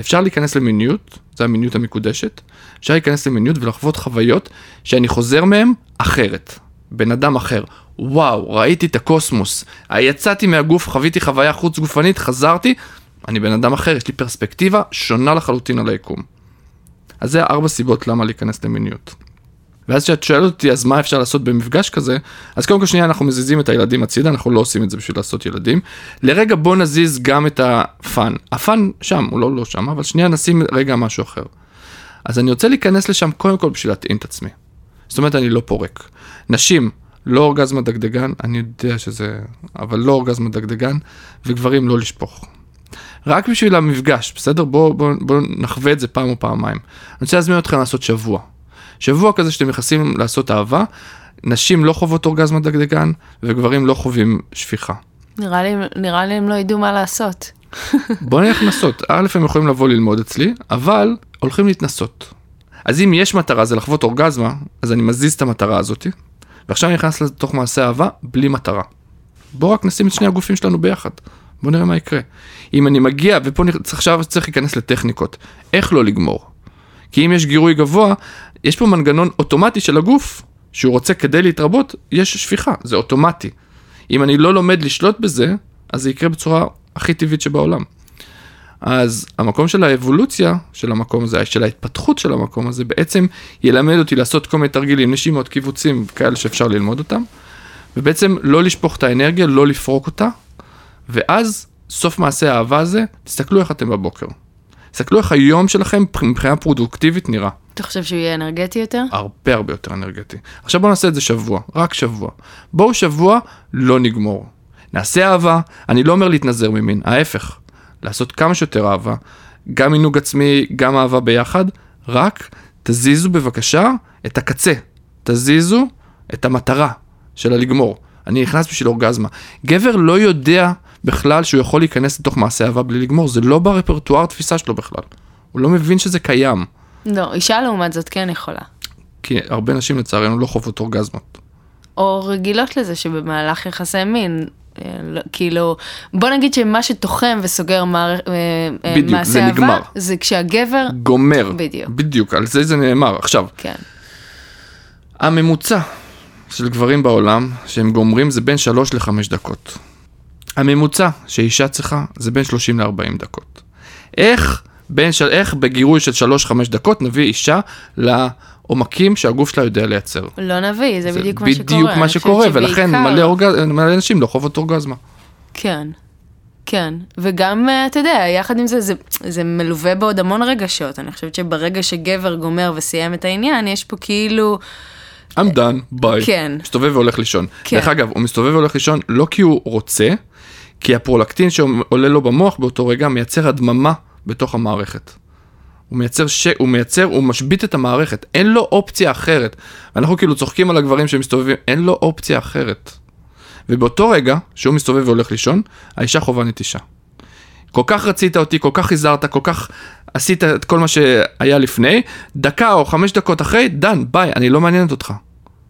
אפשר להיכנס למיניות, זו המיניות המקודשת, אפשר להיכנס למיניות ולחוות חוויות שאני חוזר מהם אחרת, בן אדם אחר. וואו, ראיתי את הקוסמוס, יצאתי מהגוף, חוויתי חוויה חוץ גופנית, חזרתי, אני בן אדם אחר, יש לי פרספקטיבה שונה לחלוטין על היקום. אז זה ארבע סיבות למה להיכנס למיניות. ואז כשאת שואלת אותי, אז מה אפשר לעשות במפגש כזה? אז קודם כל שנייה, אנחנו מזיזים את הילדים הצידה, אנחנו לא עושים את זה בשביל לעשות ילדים. לרגע בוא נזיז גם את הפן. הפן שם, הוא לא, לא שם, אבל שנייה נשים רגע משהו אחר. אז אני רוצה להיכנס לשם קודם כל בשביל להתאים את עצמי. זאת אומרת, אני לא פורק. נשים, לא אורגזמה דגדגן, אני יודע שזה, אבל לא אורגזמה דגדגן, וגברים לא לשפוך. רק בשביל המפגש, בסדר? בוא, בוא, בוא נחווה את זה פעם או פעמיים. אני רוצה להזמין אתכם לעשות שבוע. שבוע כזה שאתם נכנסים לעשות אהבה, נשים לא חוות אורגזמת דגדגן, וגברים לא חווים שפיכה. נראה לי, נראה לי הם לא ידעו מה לעשות. בואו נלך לנסות. א' הם יכולים לבוא ללמוד אצלי, אבל הולכים להתנסות. אז אם יש מטרה, זה לחוות אורגזמה, אז אני מזיז את המטרה הזאת, ועכשיו אני נכנס לתוך מעשה אהבה, בלי מטרה. בואו רק נשים את שני הגופים שלנו ביחד. בואו נראה מה יקרה. אם אני מגיע, ופה עכשיו צריך להיכנס לטכניקות. איך לא לגמור? כי אם יש גירוי גבוה, יש פה מנגנון אוטומטי של הגוף, שהוא רוצה כדי להתרבות, יש שפיכה, זה אוטומטי. אם אני לא לומד לשלוט בזה, אז זה יקרה בצורה הכי טבעית שבעולם. אז המקום של האבולוציה של המקום הזה, של ההתפתחות של המקום הזה, בעצם ילמד אותי לעשות כל מיני תרגילים, נשימות, קיבוצים, כאלה שאפשר ללמוד אותם, ובעצם לא לשפוך את האנרגיה, לא לפרוק אותה, ואז סוף מעשה האהבה הזה, תסתכלו איך אתם בבוקר. תסתכלו איך היום שלכם מבחינה פרודוקטיבית נראה. אתה חושב שהוא יהיה אנרגטי יותר? הרבה הרבה יותר אנרגטי. עכשיו בואו נעשה את זה שבוע, רק שבוע. בואו שבוע לא נגמור. נעשה אהבה, אני לא אומר להתנזר ממין, ההפך. לעשות כמה שיותר אהבה, גם עינוג עצמי, גם אהבה ביחד, רק תזיזו בבקשה את הקצה. תזיזו את המטרה של הלגמור. אני נכנס בשביל אורגזמה. גבר לא יודע בכלל שהוא יכול להיכנס לתוך מעשה אהבה בלי לגמור, זה לא ברפרטואר תפיסה שלו בכלל. הוא לא מבין שזה קיים. לא, אישה לעומת זאת כן יכולה. כי הרבה נשים לצערנו לא חוות אורגזמות. או רגילות לזה שבמהלך יחסי מין, כאילו, בוא נגיד שמה שתוחם וסוגר מעשה אהבה, זה כשהגבר גומר, בדיוק, על זה זה נאמר. עכשיו, הממוצע של גברים בעולם, שהם גומרים, זה בין שלוש לחמש דקות. הממוצע שאישה צריכה, זה בין שלושים לארבעים דקות. איך, בין, איך בגירוי של שלוש חמש דקות נביא אישה לעומקים שהגוף שלה יודע לייצר? לא נביא, זה, זה בדיוק מה שקורה. בדיוק מה שקורה, ולכן בעיקר... מלא, אורג... מלא אנשים לא חוות אורגזמה. כן, כן. וגם, אתה יודע, יחד עם זה, זה, זה מלווה בעוד המון רגשות. אני חושבת שברגע שגבר גומר וסיים את העניין, יש פה כאילו... I'm done, ביי. כן. מסתובב והולך לישון. כן. דרך אגב, הוא מסתובב והולך לישון לא כי הוא רוצה, כי הפרולקטין שעולה לו במוח באותו רגע מייצר הדממה בתוך המערכת. הוא מייצר, ש... הוא מייצר, הוא משבית את המערכת. אין לו אופציה אחרת. אנחנו כאילו צוחקים על הגברים שמסתובבים, אין לו אופציה אחרת. ובאותו רגע שהוא מסתובב והולך לישון, האישה חובה נטישה. כל כך רצית אותי, כל כך הזרת, כל כך עשית את כל מה שהיה לפני, דקה או חמש דקות אחרי, דן, ביי, אני לא מעניינת אותך.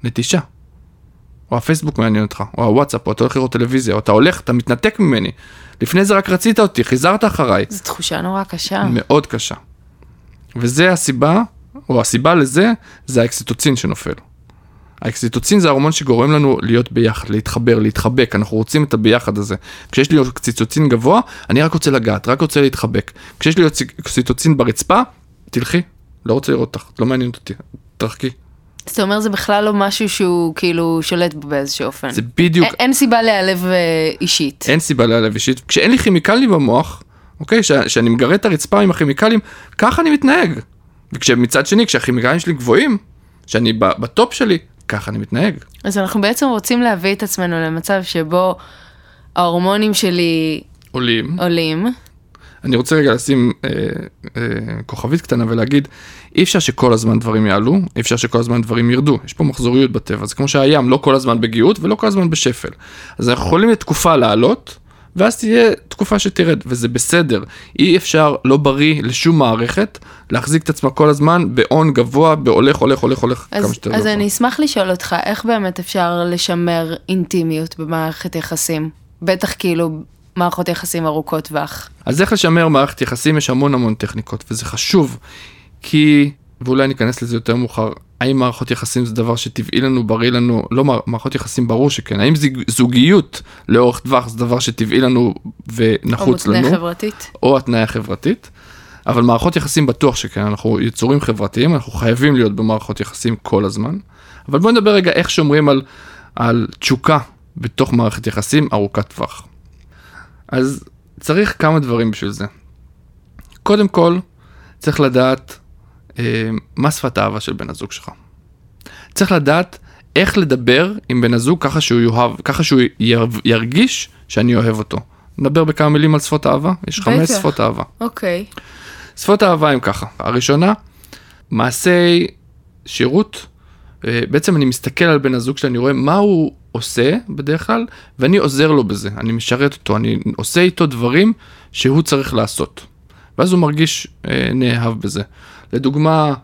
נטישה. או הפייסבוק מעניין אותך, או הוואטסאפ, או אתה הולך לראות טלוויזיה, או אתה הולך, אתה מתנתק ממני. לפני זה רק רצית אותי, חיזרת אחריי. זו תחושה נורא קשה. מאוד קשה. וזה הסיבה, או הסיבה לזה, זה האקסיטוצין שנופל. האקסיטוצין זה ההורמון שגורם לנו להיות ביחד, להתחבר, להתחבק, אנחנו רוצים את הביחד הזה. כשיש לי אקסיטוצין גבוה, אני רק רוצה לגעת, רק רוצה להתחבק. כשיש לי אקסיטוצין ברצפה, תלכי, לא רוצה לראות אותך, לא מעניין אותי, תרחקי. זאת אומרת, זה בכלל לא משהו שהוא כאילו שולט באיזשהו אופן. זה בדיוק... א- אין סיבה להיעלב אישית. אין סיבה להיעלב אישית. כשאין לי כימיקלים במוח, אוקיי, ש- שאני מגרד את הרצפה עם הכימיקלים, ככה אני מתנהג. וכשמצד שני, כשהכימיקלים שלי גבוהים, שאני בטופ שלי, ככה אני מתנהג. אז אנחנו בעצם רוצים להביא את עצמנו למצב שבו ההורמונים שלי עולים. עולים. אני רוצה רגע לשים אה, אה, כוכבית קטנה ולהגיד, אי אפשר שכל הזמן דברים יעלו, אי אפשר שכל הזמן דברים ירדו. יש פה מחזוריות בטבע. זה כמו שהים לא כל הזמן בגיאות ולא כל הזמן בשפל. אז אנחנו יכולים לתקופה לעלות, ואז תהיה תקופה שתרד, וזה בסדר. אי אפשר, לא בריא לשום מערכת, להחזיק את עצמה כל הזמן בעון גבוה, בהולך, הולך, הולך, הולך, אז, כמה שתרד. אז גבוה. אני אשמח לשאול אותך, איך באמת אפשר לשמר אינטימיות במערכת יחסים? בטח כאילו... מערכות יחסים ארוכות טווח. אז איך לשמר מערכת יחסים? יש המון המון טכניקות, וזה חשוב, כי, ואולי ניכנס לזה יותר מאוחר, האם מערכות יחסים זה דבר שטבעי לנו, בריא לנו, לא מערכות יחסים ברור שכן, האם זוגיות לאורך טווח זה דבר שטבעי לנו ונחוץ לנו? או התנאי חברתית. או התנאי חברתית, אבל מערכות יחסים בטוח שכן, אנחנו יצורים חברתיים, אנחנו חייבים להיות במערכות יחסים כל הזמן, אבל בואו נדבר רגע איך שומרים על, על תשוקה בתוך מערכת יחסים ארוכת טווח. אז צריך כמה דברים בשביל זה. קודם כל, צריך לדעת אה, מה שפת האהבה של בן הזוג שלך. צריך לדעת איך לדבר עם בן הזוג ככה שהוא יאהב, ככה שהוא ירגיש שאני אוהב אותו. נדבר בכמה מילים על שפות אהבה. יש חמש שפות אהבה. אוקיי. שפות אהבה הם ככה. הראשונה, מעשי שירות. אה, בעצם אני מסתכל על בן הזוג שלי, אני רואה מה הוא... עושה בדרך כלל, ואני עוזר לו בזה, אני משרת אותו, אני עושה איתו דברים שהוא צריך לעשות. ואז הוא מרגיש אה, נאהב בזה. לדוגמה,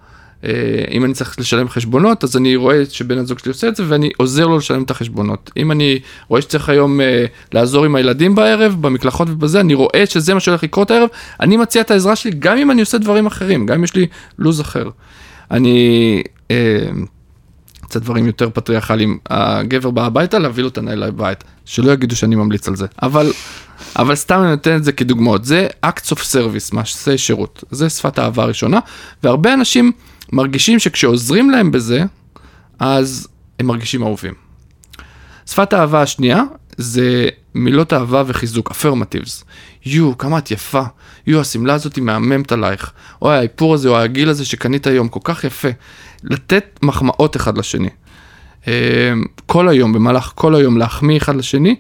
אה, אם אני צריך לשלם חשבונות, אז אני רואה שבן הזוג שלי עושה את זה, ואני עוזר לו לשלם את החשבונות. אם אני רואה שצריך היום אה, לעזור עם הילדים בערב, במקלחות ובזה, אני רואה שזה מה שהולך לקרות הערב, אני מציע את העזרה שלי, גם אם אני עושה דברים אחרים, גם אם יש לי לוז אחר. אני... אה, קצת דברים יותר פטריארכליים, הגבר בא הביתה, להביא לו את הנעליים לבית, שלא יגידו שאני ממליץ על זה, אבל, אבל סתם אני נותן את זה כדוגמאות, זה acts of service, מעשה שירות, זה שפת האהבה הראשונה, והרבה אנשים מרגישים שכשעוזרים להם בזה, אז הם מרגישים אהובים. שפת האהבה השנייה, זה מילות אהבה וחיזוק, affirmatives, יו, כמה את יפה, יו, הסמלה הזאת היא מהממת עלייך, או האיפור הזה, או הגיל הזה שקנית היום, כל כך יפה, לתת מחמאות אחד לשני, כל היום, במהלך כל היום, להחמיא אחד לשני,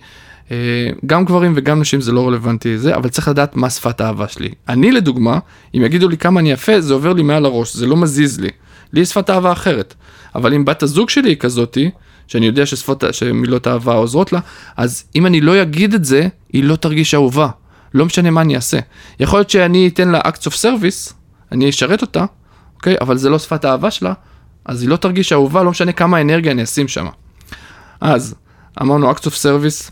גם גברים וגם נשים זה לא רלוונטי זה, אבל צריך לדעת מה שפת האהבה שלי. אני לדוגמה, אם יגידו לי כמה אני יפה, זה עובר לי מעל הראש, זה לא מזיז לי, לי שפת אהבה אחרת, אבל אם בת הזוג שלי היא כזאתי, שאני יודע ששפות, שמילות אהבה עוזרות לה, אז אם אני לא אגיד את זה, היא לא תרגיש אהובה. לא משנה מה אני אעשה. יכול להיות שאני אתן לה acts of service, אני אשרת אותה, אוקיי? אבל זה לא שפת האהבה שלה, אז היא לא תרגיש אהובה, לא משנה כמה אנרגיה אני אשים שם. אז אמרנו acts of service,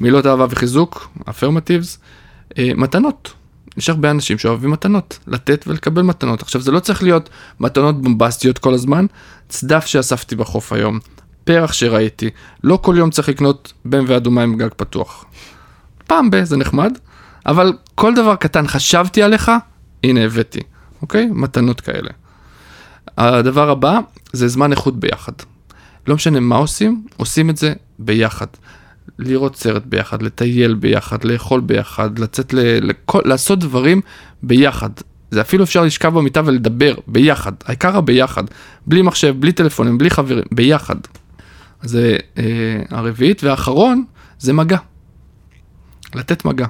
מילות אהבה וחיזוק, affirmatives, מתנות. יש הרבה אנשים שאוהבים מתנות, לתת ולקבל מתנות. עכשיו, זה לא צריך להיות מתנות בומבסטיות כל הזמן, צדף שאספתי בחוף היום, פרח שראיתי, לא כל יום צריך לקנות בן ואדומה עם גג פתוח. פעם ב, זה נחמד, אבל כל דבר קטן חשבתי עליך, הנה הבאתי, אוקיי? מתנות כאלה. הדבר הבא, זה זמן איכות ביחד. לא משנה מה עושים, עושים את זה ביחד. לראות סרט ביחד, לטייל ביחד, לאכול ביחד, לצאת ל- לכל, לעשות דברים ביחד. זה אפילו אפשר לשכב במיטה ולדבר ביחד. העיקר ביחד. בלי מחשב, בלי טלפונים, בלי חברים, ביחד. זה אה, הרביעית. והאחרון, זה מגע. לתת מגע.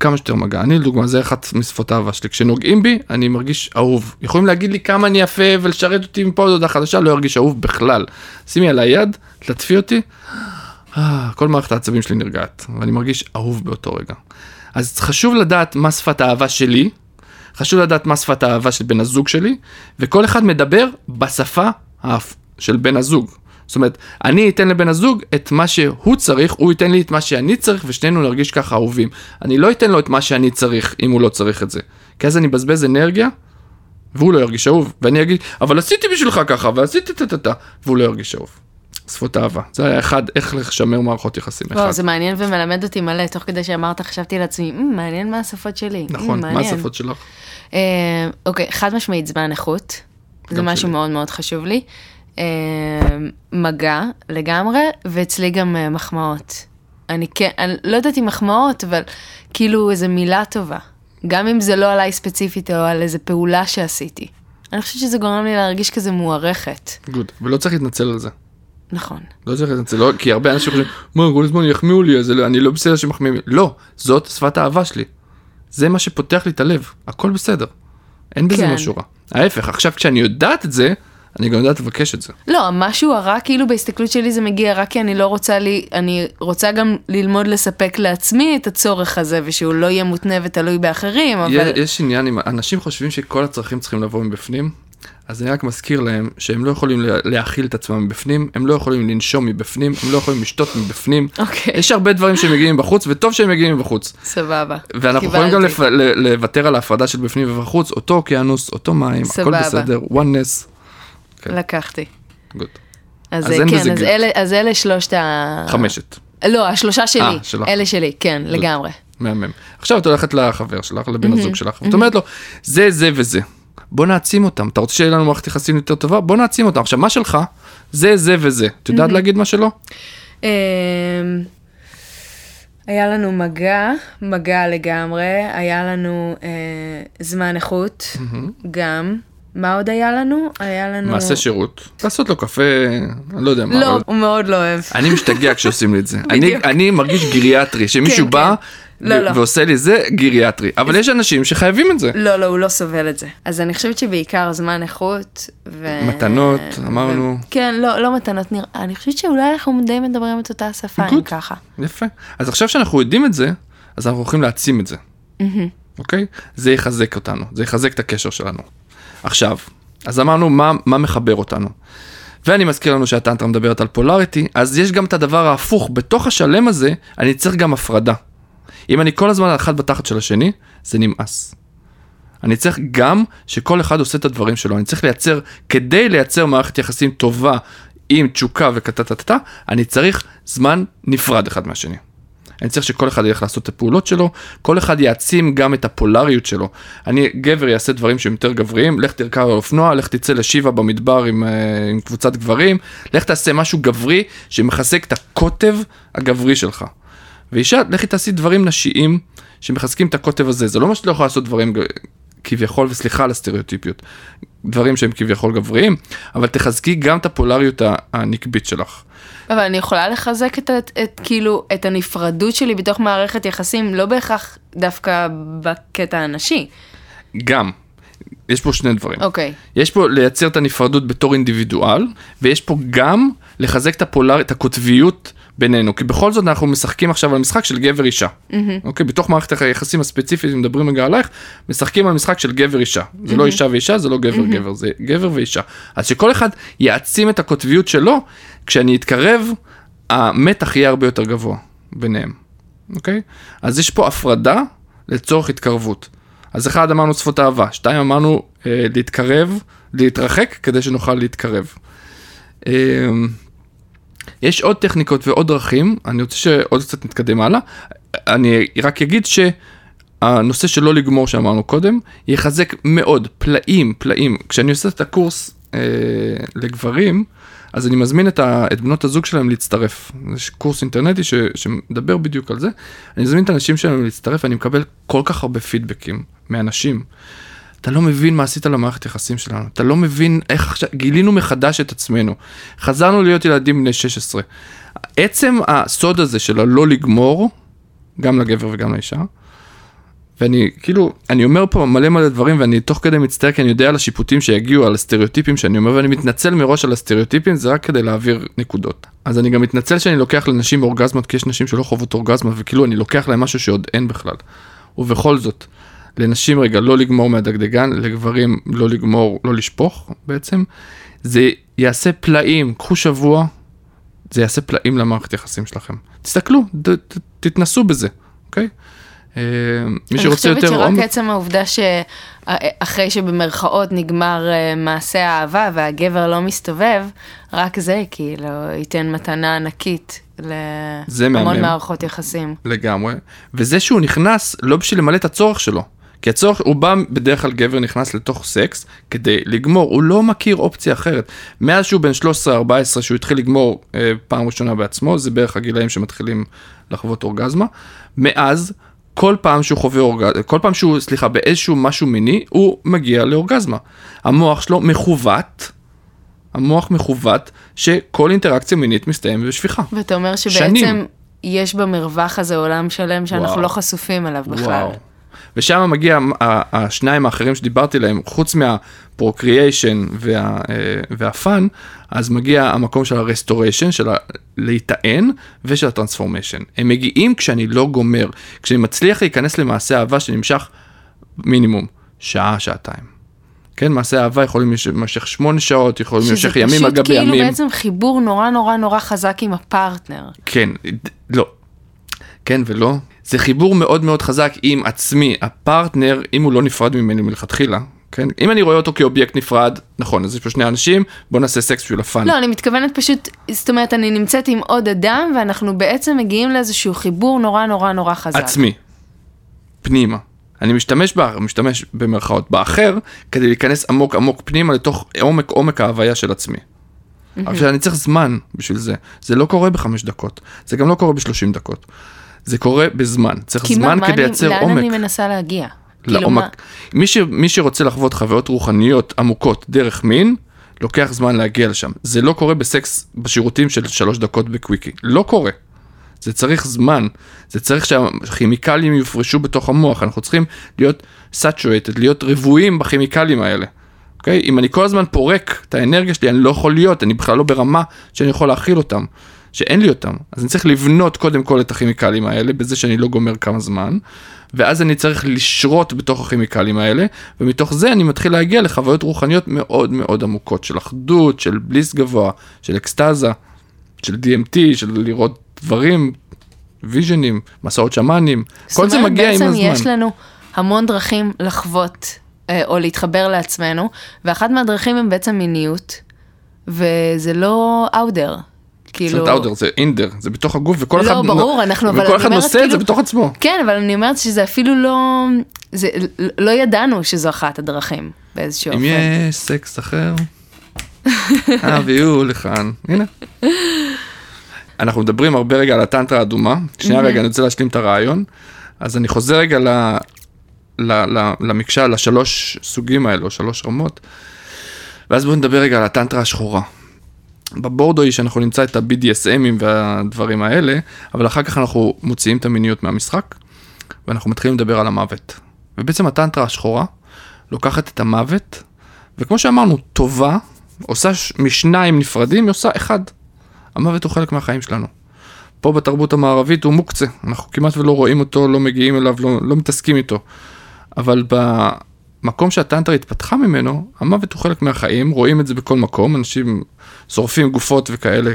כמה שיותר מגע. אני, לדוגמה, זה אחת משפות האהבה שלי. כשנוגעים בי, אני מרגיש אהוב. יכולים להגיד לי כמה אני יפה ולשרת אותי מפה עוד עוד חדשה, לא ירגיש אהוב בכלל. שימי על היד, תלטפי אותי. כל מערכת העצבים שלי נרגעת, ואני מרגיש אהוב באותו רגע. אז חשוב לדעת מה שפת האהבה שלי, חשוב לדעת מה שפת האהבה של בן הזוג שלי, וכל אחד מדבר בשפה של בן הזוג. זאת אומרת, אני אתן לבן הזוג את מה שהוא צריך, הוא ייתן לי את מה שאני צריך, ושנינו נרגיש ככה אהובים. אני לא אתן לו את מה שאני צריך, אם הוא לא צריך את זה. כי אז אני בזבז אנרגיה, והוא לא ירגיש אהוב. ואני אגיד, אבל עשיתי בשבילך ככה, ועשיתי תתתה, והוא לא ירגיש אהוב. שפות אהבה. זה היה אחד, איך לשמר מערכות יחסים. וואו, זה מעניין ומלמד אותי מלא, תוך כדי שאמרת, חשבתי לעצמי, מעניין מה השפות שלי. נכון, מה השפות שלך? אוקיי, חד משמעית זמן איכות, זה משהו מאוד מאוד חשוב לי. מגע לגמרי, ואצלי גם מחמאות. אני לא יודעת אם מחמאות, אבל כאילו איזו מילה טובה. גם אם זה לא עליי ספציפית, או על איזו פעולה שעשיתי. אני חושבת שזה גורם לי להרגיש כזה מוערכת. גוד, ולא צריך להתנצל על זה. נכון. לא צריך לנצל, לא, כי הרבה אנשים חושבים, מה, כל זמן יחמיאו לי, אז אני לא בסדר שמחמיאים לי. לא, זאת שפת האהבה שלי. זה מה שפותח לי את הלב. הכל בסדר. אין בזה משהו רע. ההפך, עכשיו כשאני יודעת את זה, אני גם יודעת לבקש את זה. לא, משהו הרע, כאילו בהסתכלות שלי זה מגיע רק כי אני לא רוצה לי, אני רוצה גם ללמוד לספק לעצמי את הצורך הזה, ושהוא לא יהיה מותנה ותלוי באחרים, אבל... יש עניין, אנשים חושבים שכל הצרכים צריכים לבוא מבפנים, אז אני רק מזכיר להם שהם לא יכולים להאכיל את עצמם מבפנים, הם לא יכולים לנשום מבפנים, הם לא יכולים לשתות מבפנים. Okay. יש הרבה דברים שהם מגיעים בחוץ, וטוב שהם מגיעים בחוץ. סבבה. ואנחנו יכולים גם לפ... לוותר על ההפרדה של בפנים ובחוץ, אותו אוקיינוס, אותו מים, סבבה. הכל בסדר, oneness. Okay. לקחתי. גוד. אז, אז, כן, אז, אלה, אז אלה שלושת ה... חמשת. לא, השלושה שלי. 아, שלך. אלה שלי, כן, Good. לגמרי. מהמם. עכשיו את הולכת לחבר שלך, לבן mm-hmm. הזוג שלך, ואת mm-hmm. אומרת לו, זה, זה וזה. בוא נעצים אותם. אתה רוצה שיהיה לנו מערכת יחסים יותר טובה? בוא נעצים אותם. עכשיו, מה שלך? זה, זה וזה. את יודעת להגיד מה שלא? היה לנו מגע, מגע לגמרי. היה לנו זמן איכות, גם. מה עוד היה לנו? היה לנו... מעשה שירות. לעשות לו קפה, אני לא יודע מה. לא, הוא מאוד לא אוהב. אני משתגע כשעושים לי את זה. אני מרגיש גריאטרי, שמישהו בא... לא, לא. ועושה לי זה גיריאטרי. אבל יש אנשים שחייבים את זה. לא, לא, הוא לא סובל את זה. אז אני חושבת שבעיקר זמן איכות ו... מתנות, אמרנו. כן, לא, לא מתנות נראה. אני חושבת שאולי אנחנו די מדברים את אותה השפה, אם ככה. יפה. אז עכשיו שאנחנו יודעים את זה, אז אנחנו הולכים להעצים את זה. אוקיי? זה יחזק אותנו. זה יחזק את הקשר שלנו. עכשיו, אז אמרנו מה, מה מחבר אותנו. ואני מזכיר לנו שהטנטרה מדברת על פולריטי, אז יש גם את הדבר ההפוך. בתוך השלם הזה, אני צריך גם הפרדה. אם אני כל הזמן אחד בתחת של השני, זה נמאס. אני צריך גם שכל אחד עושה את הדברים שלו. אני צריך לייצר, כדי לייצר מערכת יחסים טובה עם תשוקה וכתתתתה, אני צריך זמן נפרד אחד מהשני. אני צריך שכל אחד ילך לעשות את הפעולות שלו, כל אחד יעצים גם את הפולריות שלו. אני גבר יעשה דברים שהם יותר גבריים, לך תרכב על אופנוע, לך תצא לשיבה במדבר עם, עם קבוצת גברים, לך תעשה משהו גברי שמחזק את הקוטב הגברי שלך. ואישה, לכי תעשי דברים נשיים שמחזקים את הקוטב הזה. זה לא מה שאתה לא יכולה לעשות דברים כביכול, וסליחה על הסטריאוטיפיות, דברים שהם כביכול גבריים, אבל תחזקי גם את הפולריות הנקבית שלך. אבל אני יכולה לחזק את, את, את, כאילו, את הנפרדות שלי בתוך מערכת יחסים, לא בהכרח דווקא בקטע הנשי. גם. יש פה שני דברים. אוקיי. יש פה לייצר את הנפרדות בתור אינדיבידואל, ויש פה גם לחזק את הפולריות, את הקוטביות בינינו, כי בכל זאת אנחנו משחקים עכשיו על משחק של גבר אישה. אוקיי, בתוך מערכת היחסים הספציפית, אם מדברים רגע עלייך, משחקים על משחק של גבר אישה. זה לא אישה ואישה, זה לא גבר גבר, זה גבר ואישה. אז שכל אחד יעצים את הקוטביות שלו, כשאני אתקרב, המתח יהיה הרבה יותר גבוה. ביניהם, אוקיי? אז יש פה הפרדה לצורך התקרבות. אז אחד אמרנו שפות אהבה, שתיים אמרנו אה, להתקרב, להתרחק כדי שנוכל להתקרב. אה, יש עוד טכניקות ועוד דרכים, אני רוצה שעוד קצת נתקדם הלאה, אני רק אגיד ש... הנושא שלא לגמור שאמרנו קודם, יחזק מאוד, פלאים, פלאים. כשאני עושה את הקורס אה, לגברים, אז אני מזמין את, ה, את בנות הזוג שלהם להצטרף. זה קורס אינטרנטי ש, שמדבר בדיוק על זה. אני מזמין את הנשים שלהם להצטרף, אני מקבל כל כך הרבה פידבקים מאנשים. אתה לא מבין מה עשית למערכת יחסים שלנו. אתה לא מבין איך עכשיו, גילינו מחדש את עצמנו. חזרנו להיות ילדים בני שש עשרה. עצם הסוד הזה של הלא לגמור, גם לגבר וגם לאישה, ואני, כאילו, אני אומר פה מלא מלא דברים, ואני תוך כדי מצטער, כי אני יודע על השיפוטים שיגיעו, על הסטריאוטיפים שאני אומר, ואני מתנצל מראש על הסטריאוטיפים, זה רק כדי להעביר נקודות. אז אני גם מתנצל שאני לוקח לנשים אורגזמות, כי יש נשים שלא חוות אורגזמות, וכאילו אני לוקח להם משהו שעוד אין בכלל. ובכל זאת, לנשים רגע לא לגמור מהדגדגן, לגברים לא לגמור, לא לשפוך בעצם, זה יעשה פלאים, קחו שבוע, זה יעשה פלאים למערכת יחסים שלכם. תסתכלו, ת, ת, תתנסו בזה, אוקיי? אני חושבת שרק עצם העובדה שאחרי שבמרכאות נגמר מעשה האהבה והגבר לא מסתובב, רק זה כאילו ייתן מתנה ענקית להמון מערכות יחסים. לגמרי. וזה שהוא נכנס לא בשביל למלא את הצורך שלו, כי הצורך הוא בא בדרך כלל, גבר נכנס לתוך סקס כדי לגמור, הוא לא מכיר אופציה אחרת. מאז שהוא בן שלוש עשרה ארבע עשרה שהוא התחיל לגמור פעם ראשונה בעצמו, זה בערך הגילאים שמתחילים לחוות אורגזמה, מאז כל פעם שהוא חווה אורגזמה, כל פעם שהוא, סליחה, באיזשהו משהו מיני, הוא מגיע לאורגזמה. המוח שלו מכוות, המוח מכוות, שכל אינטראקציה מינית מסתיים בשפיכה. ואתה אומר שבעצם שנים. יש במרווח הזה עולם שלם שאנחנו וואו. לא חשופים אליו בכלל. וואו. ושם מגיע השניים האחרים שדיברתי להם, חוץ מהפרוקריאשן וה, והפן, אז מגיע המקום של הרסטוריישן, של הלהיטען ושל הטרנספורמיישן. הם מגיעים כשאני לא גומר, כשאני מצליח להיכנס למעשה אהבה שנמשך מינימום שעה, שעתיים. כן, מעשה אהבה יכולים להימשך שמונה שעות, יכולים להימשך ימים על גבי ימים. שזה פשוט כאילו בעצם חיבור נורא נורא נורא חזק עם הפרטנר. כן, לא. כן ולא. זה חיבור מאוד מאוד חזק עם עצמי, הפרטנר, אם הוא לא נפרד ממני מלכתחילה, כן? אם אני רואה אותו כאובייקט נפרד, נכון, אז יש פה שני אנשים, בוא נעשה סקס בשביל הפן. לא, אני מתכוונת פשוט, זאת אומרת, אני נמצאת עם עוד אדם, ואנחנו בעצם מגיעים לאיזשהו חיבור נורא נורא נורא חזק. עצמי, פנימה. אני משתמש בה, משתמש במרכאות באחר, כדי להיכנס עמוק עמוק פנימה, לתוך עומק עומק ההוויה של עצמי. אבל אני צריך זמן בשביל זה. זה לא קורה בחמש דקות, זה גם לא קורה בשלושים דקות. זה קורה בזמן, צריך זמן כדי לייצר עומק. לאן אני מנסה להגיע? לעומק. מי שרוצה לחוות חוויות רוחניות עמוקות דרך מין, לוקח זמן להגיע לשם. זה לא קורה בסקס בשירותים של שלוש דקות בקוויקי. לא קורה. זה צריך זמן. זה צריך שהכימיקלים יופרשו בתוך המוח. אנחנו צריכים להיות saturated, להיות רבועים בכימיקלים האלה. אוקיי? אם אני כל הזמן פורק את האנרגיה שלי, אני לא יכול להיות, אני בכלל לא ברמה שאני יכול להכיל אותם. שאין לי אותם. אז אני צריך לבנות קודם כל את הכימיקלים האלה, בזה שאני לא גומר כמה זמן, ואז אני צריך לשרות בתוך הכימיקלים האלה, ומתוך זה אני מתחיל להגיע לחוויות רוחניות מאוד מאוד עמוקות, של אחדות, של בליס גבוה, של אקסטאזה, של די אם טי, של לראות דברים, ויז'נים, מסעות שמאנים, כל זה מגיע עם הזמן. זאת אומרת, בעצם יש לנו המון דרכים לחוות, או להתחבר לעצמנו, ואחת מהדרכים הם בעצם מיניות, וזה לא אאודר. זאת אאודר, זה אינדר, זה בתוך הגוף, וכל אחד נושא את זה בתוך עצמו. כן, אבל אני אומרת שזה אפילו לא, לא ידענו שזו אחת הדרכים באיזשהו אופן. אם יש סקס אחר, הביאו לכאן, הנה. אנחנו מדברים הרבה רגע על הטנטרה האדומה, שנייה רגע אני רוצה להשלים את הרעיון, אז אני חוזר רגע למקשה, לשלוש סוגים האלו, שלוש רמות, ואז בואו נדבר רגע על הטנטרה השחורה. בבורדוי שאנחנו נמצא את ה-בי די אס אמ'ים והדברים האלה, אבל אחר כך אנחנו מוציאים את המיניות מהמשחק, ואנחנו מתחילים לדבר על המוות. ובעצם הטנטרה השחורה לוקחת את המוות, וכמו שאמרנו, טובה, עושה משניים נפרדים, היא עושה אחד. המוות הוא חלק מהחיים שלנו. פה בתרבות המערבית הוא מוקצה, אנחנו כמעט ולא רואים אותו, לא מגיעים אליו, לא, לא מתעסקים איתו. אבל ב... מקום שהטנטרה התפתחה ממנו, המוות הוא חלק מהחיים, רואים את זה בכל מקום, אנשים שורפים גופות וכאלה,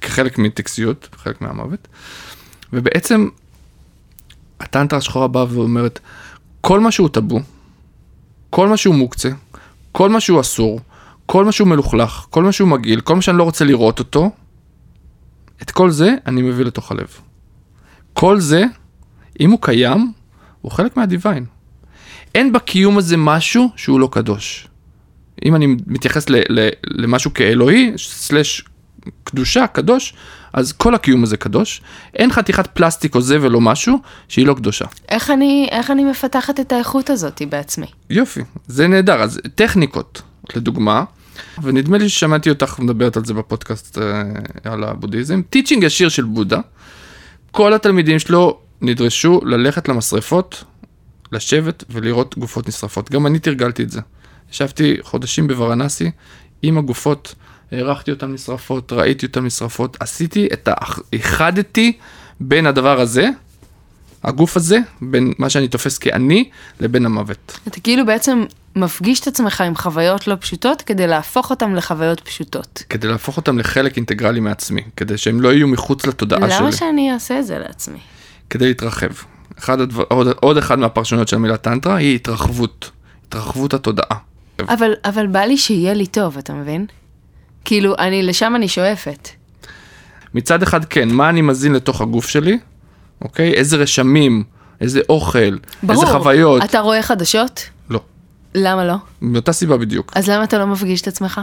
כחלק מטקסיות, חלק מהמוות, ובעצם הטנטרה השחורה באה ואומרת, כל מה שהוא טבו, כל מה שהוא מוקצה, כל מה שהוא אסור, כל מה שהוא מלוכלך, כל מה שהוא מגעיל, כל מה שאני לא רוצה לראות אותו, את כל זה אני מביא לתוך הלב. כל זה, אם הוא קיים, הוא חלק מהדיוויין. אין בקיום הזה משהו שהוא לא קדוש. אם אני מתייחס ל- ל- למשהו כאלוהי, סלש קדושה, קדוש, אז כל הקיום הזה קדוש. אין חתיכת פלסטיק או זבל או משהו שהיא לא קדושה. איך אני, איך אני מפתחת את האיכות הזאת בעצמי? יופי, זה נהדר. אז טכניקות, לדוגמה, ונדמה לי ששמעתי אותך מדברת על זה בפודקאסט על הבודהיזם. טיצ'ינג ישיר של בודה. כל התלמידים שלו נדרשו ללכת למשרפות, לשבת ולראות גופות נשרפות. גם אני תרגלתי את זה. ישבתי חודשים בוורנסי עם הגופות, הערכתי אותם נשרפות, ראיתי אותם נשרפות, עשיתי את ה... איחדתי בין הדבר הזה, הגוף הזה, בין מה שאני תופס כאני, לבין המוות. אתה כאילו בעצם מפגיש את עצמך עם חוויות לא פשוטות, כדי להפוך אותם לחוויות פשוטות. כדי להפוך אותם לחלק אינטגרלי מעצמי, כדי שהם לא יהיו מחוץ לתודעה למה שלי. למה שאני אעשה את זה לעצמי? כדי להתרחב. אחד הדבר, עוד, עוד אחד מהפרשוניות של המילה טנטרה, היא התרחבות. התרחבות התודעה. אבל, אבל בא לי שיהיה לי טוב, אתה מבין? כאילו, אני, לשם אני שואפת. מצד אחד, כן, מה אני מזין לתוך הגוף שלי? אוקיי? איזה רשמים, איזה אוכל, ברור, איזה חוויות. אתה רואה חדשות? לא. למה לא? מאותה סיבה בדיוק. אז למה אתה לא מפגיש את עצמך?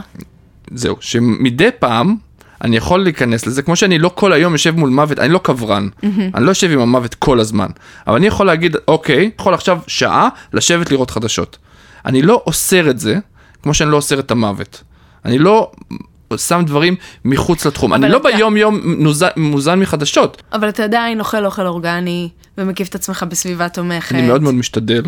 זהו, שמדי פעם אני יכול להיכנס לזה, כמו שאני לא כל היום יושב מול מוות, אני לא קברן, mm-hmm. אני לא יושב עם המוות כל הזמן, אבל אני יכול להגיד, אוקיי, יכול עכשיו שעה לשבת לראות חדשות. אני לא אוסר את זה, כמו שאני לא אוסר את המוות. אני לא שם דברים מחוץ לתחום. אני לא ביום יום מוזן מחדשות. אבל אתה עדיין אוכל אוכל אורגני, ומקיף את עצמך בסביבה תומכת. אני מאוד מאוד משתדל.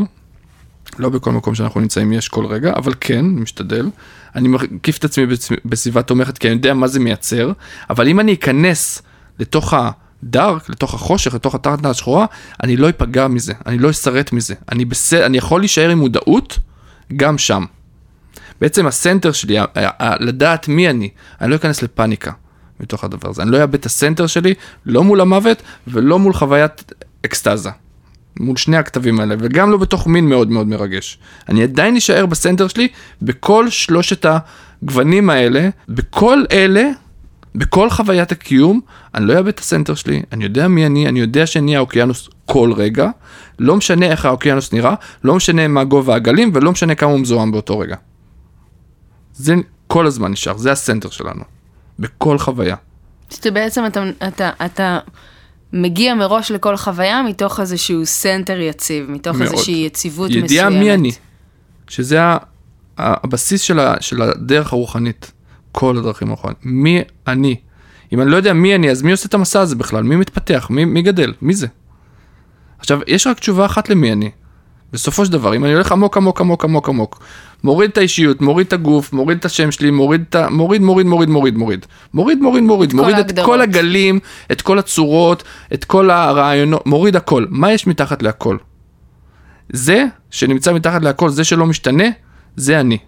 לא בכל מקום שאנחנו נמצאים יש כל רגע, אבל כן, משתדל. אני מקיף את עצמי בסביבה תומכת, כי אני יודע מה זה מייצר. אבל אם אני אכנס לתוך הדרק, לתוך החושך, לתוך הטנטרה השחורה, אני לא ייפגע מזה, אני לא אסרט מזה. אני, בסדר, אני יכול להישאר עם מודעות גם שם. בעצם הסנטר שלי, לדעת מי אני, אני לא אכנס לפאניקה מתוך הדבר הזה. אני לא אבד את הסנטר שלי, לא מול המוות ולא מול חוויית אקסטזה. מול שני הכתבים האלה, וגם לא בתוך מין מאוד מאוד מרגש. אני עדיין נשאר בסנטר שלי, בכל שלושת הגוונים האלה, בכל אלה, בכל חוויית הקיום, אני לא אבד את הסנטר שלי, אני יודע מי אני, אני יודע שאני האוקיינוס כל רגע, לא משנה איך האוקיינוס נראה, לא משנה מה גובה הגלים, ולא משנה כמה הוא מזוהם באותו רגע. זה כל הזמן נשאר, זה הסנטר שלנו, בכל חוויה. שבעצם אתה, אתה, אתה מגיע מראש לכל חוויה מתוך איזשהו סנטר יציב, מתוך מאוד. איזושהי יציבות מסוימת. ידיעה מי אני, שזה הבסיס של, ה, של הדרך הרוחנית, כל הדרכים הרוחנית, מי אני. אם אני לא יודע מי אני, אז מי עושה את המסע הזה בכלל? מי מתפתח? מי, מי גדל? מי זה? עכשיו, יש רק תשובה אחת למי אני. בסופו של דבר, אם אני הולך עמוק, עמוק, עמוק, עמוק, עמוק, מוריד את האישיות, מוריד את הגוף, מוריד את השם שלי, מוריד, מוריד, מוריד, מוריד, מוריד, מוריד, מוריד, מוריד, מוריד, מוריד את כל הגלים, את כל הצורות, את כל הרעיונות, מוריד הכל. מה יש מתחת להכל? זה שנמצא מתחת להכל, זה שלא משתנה, זה אני.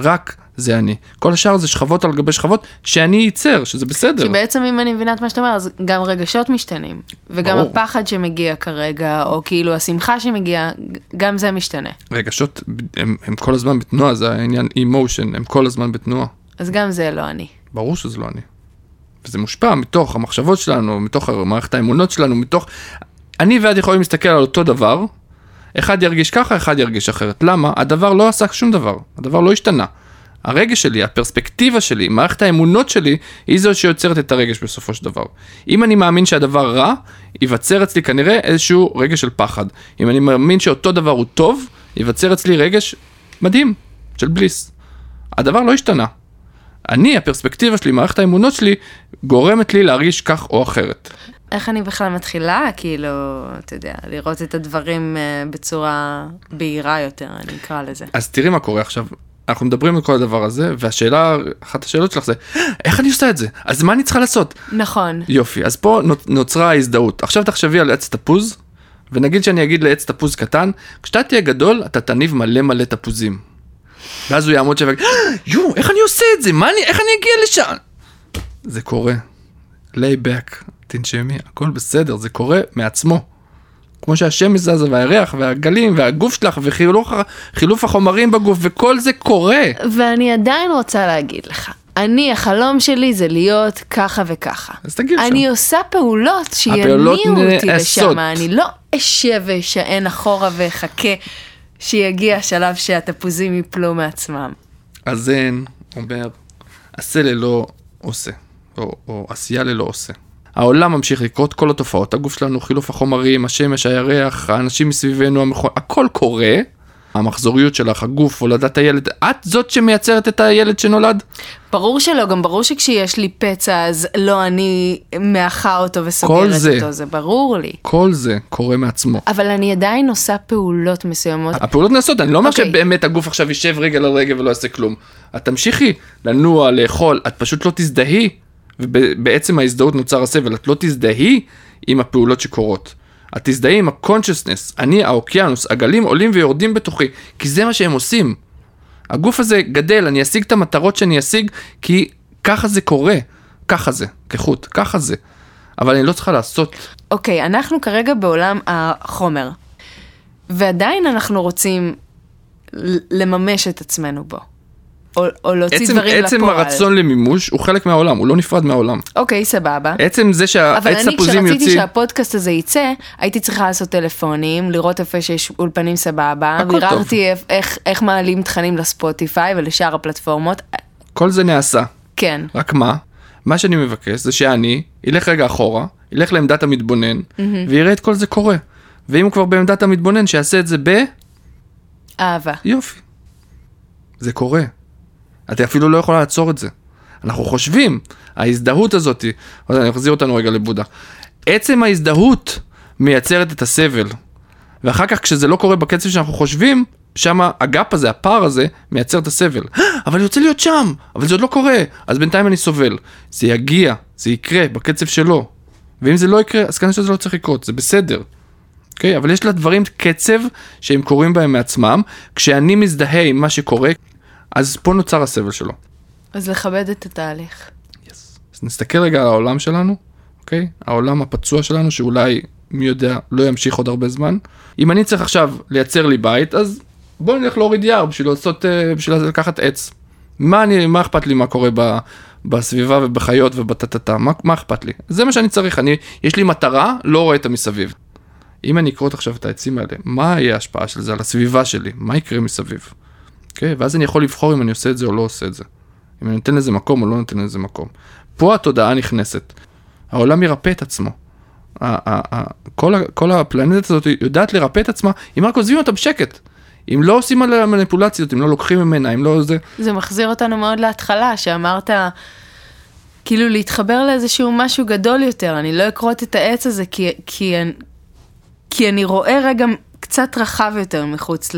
רק זה אני. כל השאר זה שכבות על גבי שכבות שאני ייצר, שזה בסדר. כי בעצם אם אני מבינה את מה שאתה אומר, אז גם רגשות משתנים. וגם ברור. הפחד שמגיע כרגע, או כאילו השמחה שמגיעה, גם זה משתנה. רגשות, הם, הם כל הזמן בתנועה, זה העניין emotion, הם כל הזמן בתנועה. אז גם זה לא אני. ברור שזה לא אני. וזה מושפע מתוך המחשבות שלנו, מתוך מערכת האמונות שלנו, מתוך... אני ועד יכולים להסתכל על אותו דבר, אחד ירגיש ככה, אחד ירגיש אחרת. למה? הדבר לא עסק שום דבר. הדבר לא השתנה. הרגש שלי, הפרספקטיבה שלי, מערכת האמונות שלי, היא זו שיוצרת את הרגש בסופו של דבר. אם אני מאמין שהדבר רע, ייווצר אצלי כנראה איזשהו רגש של פחד. אם אני מאמין שאותו דבר הוא טוב, ייווצר אצלי רגש מדהים, של בליס. הדבר לא השתנה. אני, הפרספקטיבה שלי, מערכת האמונות שלי, גורמת לי להרגיש כך או אחרת. איך אני בכלל מתחילה, כאילו, אתה יודע, לראות את הדברים בצורה בהירה יותר, אני אקרא לזה. אז תראי מה קורה עכשיו. אנחנו מדברים על כל הדבר הזה, והשאלה, אחת השאלות שלך זה, איך אני עושה את זה? אז מה אני צריכה לעשות? נכון. יופי, אז פה נוצרה ההזדהות. עכשיו תחשבי על עץ תפוז, ונגיד שאני אגיד לעץ תפוז קטן, כשאתה תהיה גדול, אתה תניב מלא מלא תפוזים. ואז הוא יעמוד שווה, יו, איך אני עושה את זה? מה אני, איך אני אגיע לשם? זה קורה. lay back. תנשמי, הכל בסדר, זה קורה מעצמו. כמו שהשמש זזה והירח והגלים והגוף שלך וחילוף החומרים בגוף, וכל זה קורה. ואני עדיין רוצה להגיד לך, אני, החלום שלי זה להיות ככה וככה. אז תגיד שם. אני עושה פעולות שיניעו אותי לשם. אני לא אשב ושען אחורה וחכה שיגיע השלב שהתפוזים ייפלו מעצמם. אז זן אומר, עשה ללא עושה, או, או עשייה ללא עושה. העולם ממשיך לקרות, כל התופעות, הגוף שלנו, חילוף החומרים, השמש, הירח, האנשים מסביבנו, המכון, הכל קורה. המחזוריות שלך, הגוף, הולדת הילד, את זאת שמייצרת את הילד שנולד? ברור שלא, גם ברור שכשיש לי פצע, אז לא אני מאחה אותו וסוגרת זה, אותו, זה ברור לי. כל זה קורה מעצמו. אבל אני עדיין עושה פעולות מסוימות. הפעולות נעשות, אני לא אומר okay. שבאמת הגוף עכשיו יישב רגל על רגל ולא יעשה כלום. את תמשיכי לנוע, לאכול, את פשוט לא תזדהי, ובעצם ההזדהות נוצר הסבל, את לא תזדהי עם הפעולות שקורות. את תזדהי עם ה-consciousness, אני, האוקיינוס, הגלים עולים ויורדים בתוכי, כי זה מה שהם עושים. הגוף הזה גדל, אני אשיג את המטרות שאני אשיג, כי ככה זה קורה, ככה זה, כחוט, ככה זה. אבל אני לא צריכה לעשות. אוקיי, אנחנו כרגע בעולם החומר, ועדיין אנחנו רוצים לממש את עצמנו בו. או, או להוציא עצם, דברים עצם לפועל. עצם הרצון למימוש הוא חלק מהעולם, הוא לא נפרד מהעולם. אוקיי, סבבה. עצם זה שהעץ הפוזים יוציא... אבל אני כשרציתי יוציא... שהפודקאסט הזה יצא, הייתי צריכה לעשות טלפונים, לראות איפה שיש אולפנים סבבה, ויררתי איך, איך, איך מעלים תכנים לספוטיפיי ולשאר הפלטפורמות. כל זה נעשה. כן. רק מה? מה שאני מבקש זה שאני אלך רגע אחורה, אלך לעמדת המתבונן, mm-hmm. ויראה את כל זה קורה. ואם הוא כבר בעמדת המתבונן, שיעשה את זה ב... אהבה. יופי. זה קורה. אתה אפילו לא יכולה לעצור את זה. אנחנו חושבים, ההזדהות הזאת, אני אחזיר אותנו רגע לבודה, עצם ההזדהות מייצרת את הסבל, ואחר כך כשזה לא קורה בקצב שאנחנו חושבים, שם הגאפ הזה, הפער הזה, מייצר את הסבל. אבל אני רוצה להיות שם, אבל זה עוד לא קורה, אז בינתיים אני סובל. זה יגיע, זה יקרה בקצב שלו, ואם זה לא יקרה, אז כנראה שזה לא צריך לקרות, זה בסדר. Okay? אבל יש לה דברים קצב שהם קוראים בהם מעצמם, כשאני מזדהה עם מה שקורה, אז פה נוצר הסבל שלו. אז לכבד את התהליך. Yes. אז נסתכל רגע על העולם שלנו, אוקיי? העולם הפצוע שלנו, שאולי, מי יודע, לא ימשיך עוד הרבה זמן. אם אני צריך עכשיו לייצר לי בית, אז בוא נלך להוריד יער בשביל לעשות, בשביל לקחת עץ. מה אני, מה אכפת לי, מה קורה ב, בסביבה ובחיות ובטטטה? מה, מה אכפת לי? זה מה שאני צריך. אני, יש לי מטרה, לא רואה את המסביב. אם אני אקרות עכשיו את העצים האלה, מה יהיה ההשפעה של זה על הסביבה שלי? מה יקרה מסביב? Okay, ואז אני יכול לבחור אם אני עושה את זה או לא עושה את זה. אם אני נותן לזה מקום או לא נותן לזה מקום. פה התודעה נכנסת. העולם ירפא את עצמו. כל, כל הפלנטה הזאת יודעת לרפא את עצמה, אם רק עוזבים אותה בשקט. אם לא עושים עליה מניפולציות, אם לא לוקחים ממנה, אם לא זה... זה מחזיר אותנו מאוד להתחלה, שאמרת, כאילו להתחבר לאיזשהו משהו גדול יותר. אני לא אקרות את העץ הזה, כי, כי, כי אני רואה רגע... קצת רחב יותר מחוץ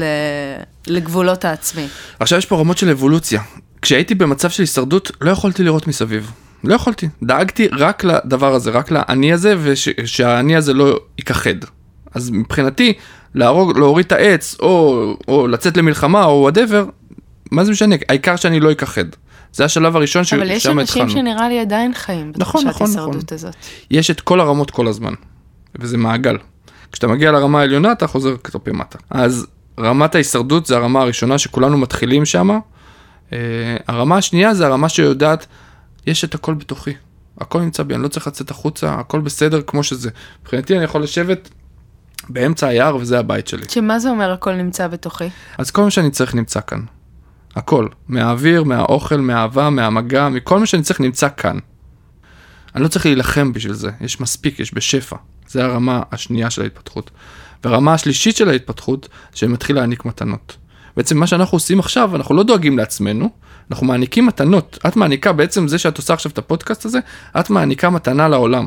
לגבולות העצמי. עכשיו יש פה רמות של אבולוציה. כשהייתי במצב של הישרדות, לא יכולתי לראות מסביב. לא יכולתי. דאגתי רק לדבר הזה, רק לעני הזה, ושהעני הזה לא ייכחד. אז מבחינתי, להרוג, להוריד את העץ, או, או לצאת למלחמה, או הדבר, מה זה משנה? העיקר שאני לא ייכחד. זה השלב הראשון ששם התחלנו. אבל יש אנשים שנראה לי עדיין חיים בתחושת הישרדות הזאת. יש את כל הרמות כל הזמן, וזה מעגל. כשאתה מגיע לרמה העליונה, אתה חוזר כתופי מטה. אז רמת ההישרדות זה הרמה הראשונה שכולנו מתחילים שמה. הרמה השנייה זה הרמה שיודעת, יש את הכל בתוכי. הכל נמצא בי, אני לא צריך לצאת החוצה, הכל בסדר כמו שזה. מבחינתי אני יכול לשבת באמצע היער וזה הבית שלי. שמה זה אומר הכל נמצא בתוכי? אז כל מה שאני צריך נמצא כאן. הכל. מהאוויר, מהאוכל, מהאהבה, מהמגע, מכל מה שאני צריך נמצא כאן. אני לא צריך להילחם בשביל זה. יש מספיק, יש בשפע. זה הרמה השנייה של ההתפתחות. והרמה השלישית של ההתפתחות, שמתחיל להעניק מתנות. בעצם מה שאנחנו עושים עכשיו, אנחנו לא דואגים לעצמנו, אנחנו מעניקים מתנות. את מעניקה בעצם זה שאת עושה עכשיו את הפודקאסט הזה, את מעניקה מתנה לעולם.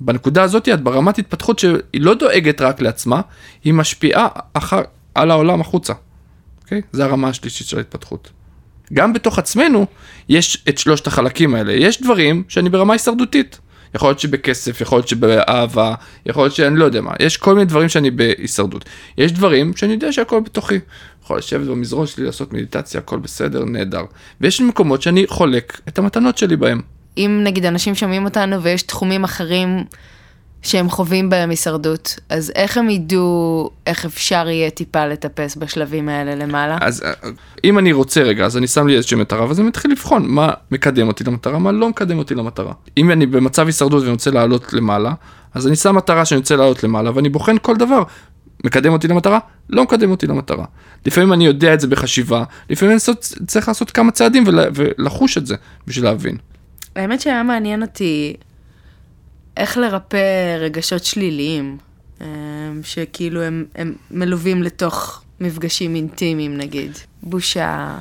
בנקודה הזאת, את ברמת התפתחות שהיא לא דואגת רק לעצמה, היא משפיעה אחר, על העולם החוצה. אוקיי? זה הרמה השלישית של ההתפתחות. גם בתוך עצמנו, יש את שלושת החלקים האלה. יש דברים שאני ברמה הישרדותית. יכול להיות שבכסף, יכול להיות שבאהבה, יכול להיות שאני לא יודע מה. יש כל מיני דברים שאני בהישרדות. יש דברים שאני יודע שהכל בתוכי. יכול לשבת במזרון שלי, לעשות מדיטציה, הכל בסדר, נהדר. ויש מקומות שאני חולק את המתנות שלי בהם. אם נגיד אנשים שומעים אותנו ויש תחומים אחרים שהם חווים בהם הישרדות, אז איך הם ידעו, איך אפשר יהיה טיפה לטפס בשלבים האלה למעלה? אז אם אני רוצה רגע, אז אני שם לי איזושהי מטרה, ואז אני מתחיל לבחון מה מקדם אותי למטרה, מה לא מקדם אותי למטרה. אם אני במצב הישרדות ואני רוצה לעלות למעלה, אז אני שם מטרה שאני רוצה לעלות למעלה, ואני בוחן כל דבר. מקדם אותי למטרה, לא מקדם אותי למטרה. לפעמים אני יודע את זה בחשיבה, לפעמים אני צריך לעשות כמה צעדים ולחוש את זה בשביל להבין. האמת שהיה מעניין אותי איך לרפא רגשות שליליים, שכאילו הם, הם מלווים לתוך מפגשים אינטימיים נגיד. בושה.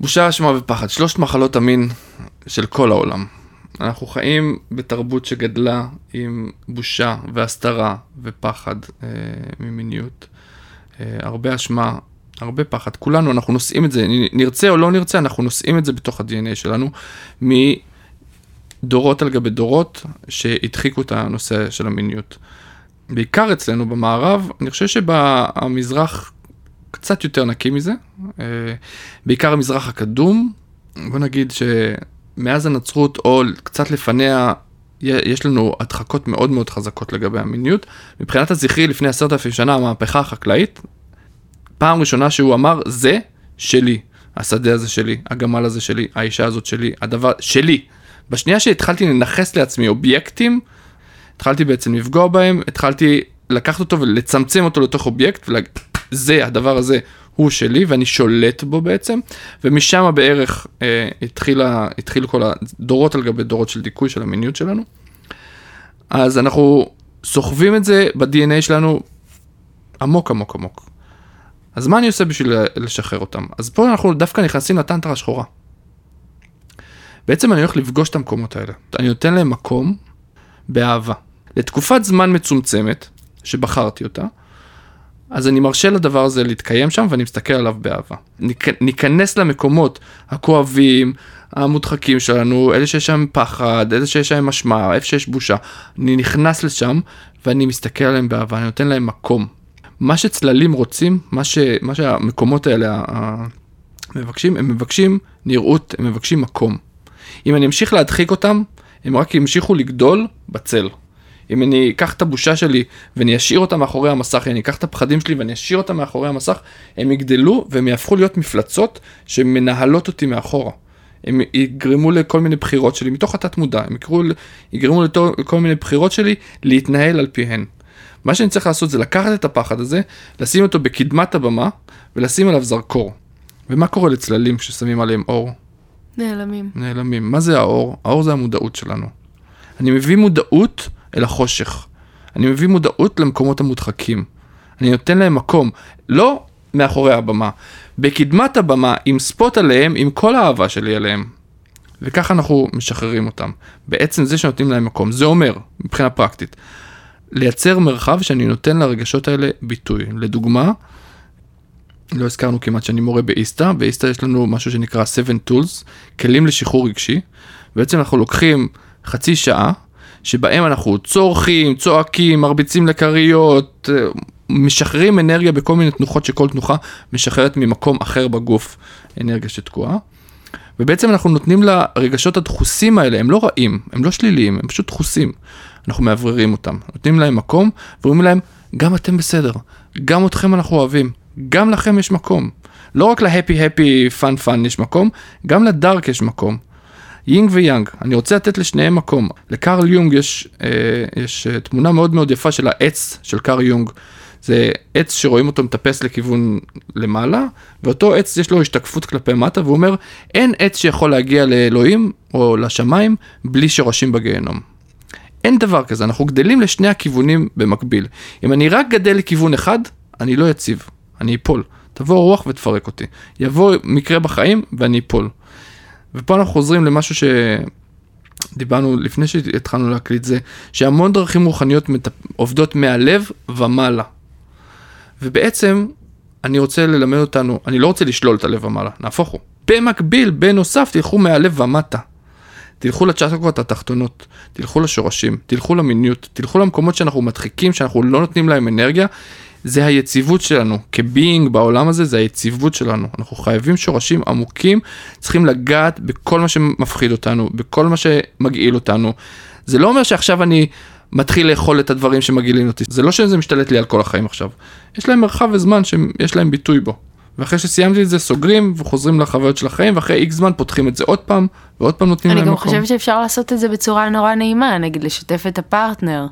בושה, אשמה ופחד. שלושת מחלות המין של כל העולם. אנחנו חיים בתרבות שגדלה עם בושה והסתרה ופחד אה, ממיניות. אה, הרבה אשמה, הרבה פחד. כולנו, אנחנו נושאים את זה, נרצה או לא נרצה, אנחנו נושאים את זה בתוך ה-די אן איי שלנו, מדורות על גבי דורות שהדחיקו את הנושא של המיניות. בעיקר אצלנו במערב, אני חושב שבמזרח קצת יותר נקי מזה, אה, בעיקר המזרח הקדום, בוא נגיד ש... מאז הנצרות, או קצת לפניה, יש לנו הדחקות מאוד מאוד חזקות לגבי המיניות. מבחינת הזכרי, לפני עשרת אלפים שנה, המהפכה החקלאית, פעם ראשונה שהוא אמר, זה שלי, השדה הזה שלי, הגמל הזה שלי, האישה הזאת שלי, הדבר שלי. בשנייה שהתחלתי לנחס לעצמי אובייקטים, התחלתי בעצם לפגוע בהם, התחלתי לקחת אותו ולצמצם אותו לתוך אובייקט, ולהגיד, זה, הדבר הזה, הוא שלי, ואני שולט בו בעצם, ומשם בערך אה, התחילה, התחיל כל הדורות על גבי דורות של דיכוי של המיניות שלנו. אז אנחנו סוחבים את זה ב-די אן איי שלנו עמוק עמוק עמוק. אז מה אני עושה בשביל לשחרר אותם? אז פה אנחנו דווקא נכנסים לטנטרה השחורה. בעצם אני הולך לפגוש את המקומות האלה. אני נותן להם מקום באהבה. לתקופת זמן מצומצמת שבחרתי אותה, אז אני מרשה לדבר הזה להתקיים שם, ואני מסתכל עליו באהבה. ניכנס למקומות הכואבים, המודחקים שלנו, אלה שיש שם פחד, אלה שיש שם משמע, איפה שיש בושה. אני נכנס לשם, ואני מסתכל עליהם באהבה, אני נותן להם מקום. מה שצללים רוצים, מה, ש... מה שהמקומות האלה מבקשים, הם מבקשים נראות, הם מבקשים מקום. אם אני אמשיך להדחיק אותם, הם רק ימשיכו לגדול בצל. אם אני אקח את הבושה שלי ואני אשאיר אותה מאחורי המסך, אם אני אקח את הפחדים שלי ואני אשאיר אותה מאחורי המסך, הם יגדלו והם יהפכו להיות מפלצות שמנהלות אותי מאחורה. הם יגרמו לכל מיני בחירות שלי, מתוך התת מודע, הם יקרו, יגרמו לכל מיני בחירות שלי להתנהל על פיהן. מה שאני צריך לעשות זה לקחת את הפחד הזה, לשים אותו בקדמת הבמה ולשים עליו זרקור. ומה קורה לצללים כששמים עליהם אור? נעלמים. נעלמים. מה זה האור? האור זה המודעות שלנו. אני מביא מודעות אל החושך. אני מביא מודעות למקומות המודחקים. אני נותן להם מקום, לא מאחורי הבמה, בקדמת הבמה, עם ספוט עליהם, עם כל האהבה שלי עליהם. וככה אנחנו משחררים אותם. בעצם זה שנותנים להם מקום. זה אומר, מבחינה פרקטית, לייצר מרחב שאני נותן לרגשות האלה ביטוי. לדוגמה, לא הזכרנו כמעט שאני מורה באיסטה. באיסטה יש לנו משהו שנקרא seven tools, כלים לשחרור רגשי. בעצם אנחנו לוקחים חצי שעה, שבהם אנחנו צורכים, צועקים, מרביצים לקריות, משחררים אנרגיה בכל מיני תנוחות, שכל תנוחה משחררת ממקום אחר בגוף אנרגיה שתקועה. ובעצם אנחנו נותנים לרגשות הדחוסים האלה, הם לא רעים, הם לא שליליים, הם פשוט דחוסים. אנחנו מעבררים אותם, נותנים להם מקום, ואומרים להם, גם אתם בסדר, גם אתכם אנחנו אוהבים, גם לכם יש מקום. לא רק להפי-הפי, פן-פן יש מקום, גם לדארק יש מקום. יינג ויאנג, אני רוצה לתת לשניהם מקום. לקרל יונג יש, אה, יש תמונה מאוד מאוד יפה של העץ של קרל יונג. זה עץ שרואים אותו מטפס לכיוון למעלה, ואותו עץ יש לו השתקפות כלפי מטה, והוא אומר, אין עץ שיכול להגיע לאלוהים או לשמיים בלי שורשים בגיהנום. אין דבר כזה, אנחנו גדלים לשני הכיוונים במקביל. אם אני רק גדל לכיוון אחד, אני לא יציב, אני אפול. תבוא רוח ותפרק אותי. יבוא מקרה בחיים ואני אפול. ופה אנחנו חוזרים למשהו שדיברנו לפני שהתחלנו להקליט זה, שהמון דרכים רוחניות עובדות מהלב ומעלה. ובעצם אני רוצה ללמד אותנו, אני לא רוצה לשלול את הלב ומעלה, נהפוך הוא. במקביל, בנוסף, תלכו מהלב ומטה. תלכו לצ'קרות התחתונות, תלכו לשורשים, תלכו למיניות, תלכו למקומות שאנחנו מדחיקים, שאנחנו לא נותנים להם אנרגיה, זה היציבות שלנו, כביינג בעולם הזה זה היציבות שלנו, אנחנו חייבים שורשים עמוקים, צריכים לגעת בכל מה שמפחיד אותנו, בכל מה שמגעיל אותנו, זה לא אומר שעכשיו אני מתחיל לאכול את הדברים שמגעילים אותי, זה לא שזה משתלט לי על כל החיים עכשיו, יש להם מרחב וזמן שיש להם ביטוי בו, ואחרי שסיימתי את זה סוגרים וחוזרים לחוויות של החיים, ואחרי איקס זמן פותחים את זה עוד פעם, ועוד פעם נותנים להם מקום. אני גם חושבת שאפשר לעשות את זה בצורה נורא נעימה, נגיד לשתף את הפרטנר,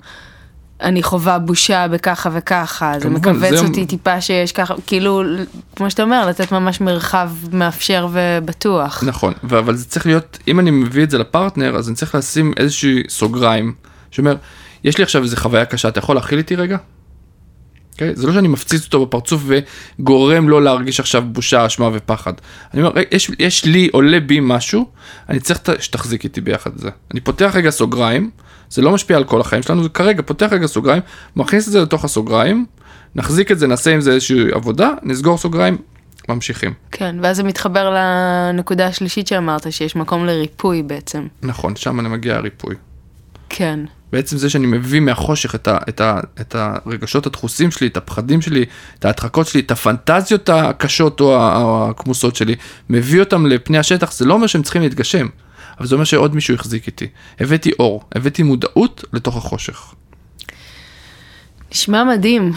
אני חווה בושה בככה וככה, זה מקווץ אותי טיפה שיש ככה, כאילו, כמו שאתה אומר, לתת ממש מרחב מאפשר ובטוח. נכון, אבל זה צריך להיות, אם אני מביא את זה לפרטנר, אז אני צריך לשים איזושהי סוגריים, שאומר, יש לי עכשיו איזו חוויה קשה, אתה יכול להכיל איתי רגע? Okay? זה לא שאני מפציץ אותו בפרצוף וגורם לא להרגיש עכשיו בושה, אשמה ופחד. אני אומר, יש, יש לי, עולה בי משהו, אני צריך שתחזיק איתי ביחד את זה. אני פותח רגע סוגריים, זה לא משפיע על כל החיים שלנו, זה כרגע פותח רגע סוגריים, מכניס את זה לתוך הסוגריים, נחזיק את זה, נעשה עם זה איזושהי עבודה, נסגור סוגריים, ממשיכים. כן, ואז זה מתחבר לנקודה השלישית שאמרת, שיש מקום לריפוי בעצם. נכון, שם אני מגיע לריפוי. כן. בעצם זה שאני מביא מהחושך את, ה, את, ה, את הרגשות התחוסים שלי, את הפחדים שלי, את ההדחקות שלי, את הפנטזיות הקשות או הכמוסות שלי, מביא אותם לפני השטח, זה לא אומר שהם צריכים להתגשם, אבל זה אומר שעוד מישהו יחזיק איתי. הבאתי אור, הבאתי מודעות לתוך החושך. נשמע מדהים.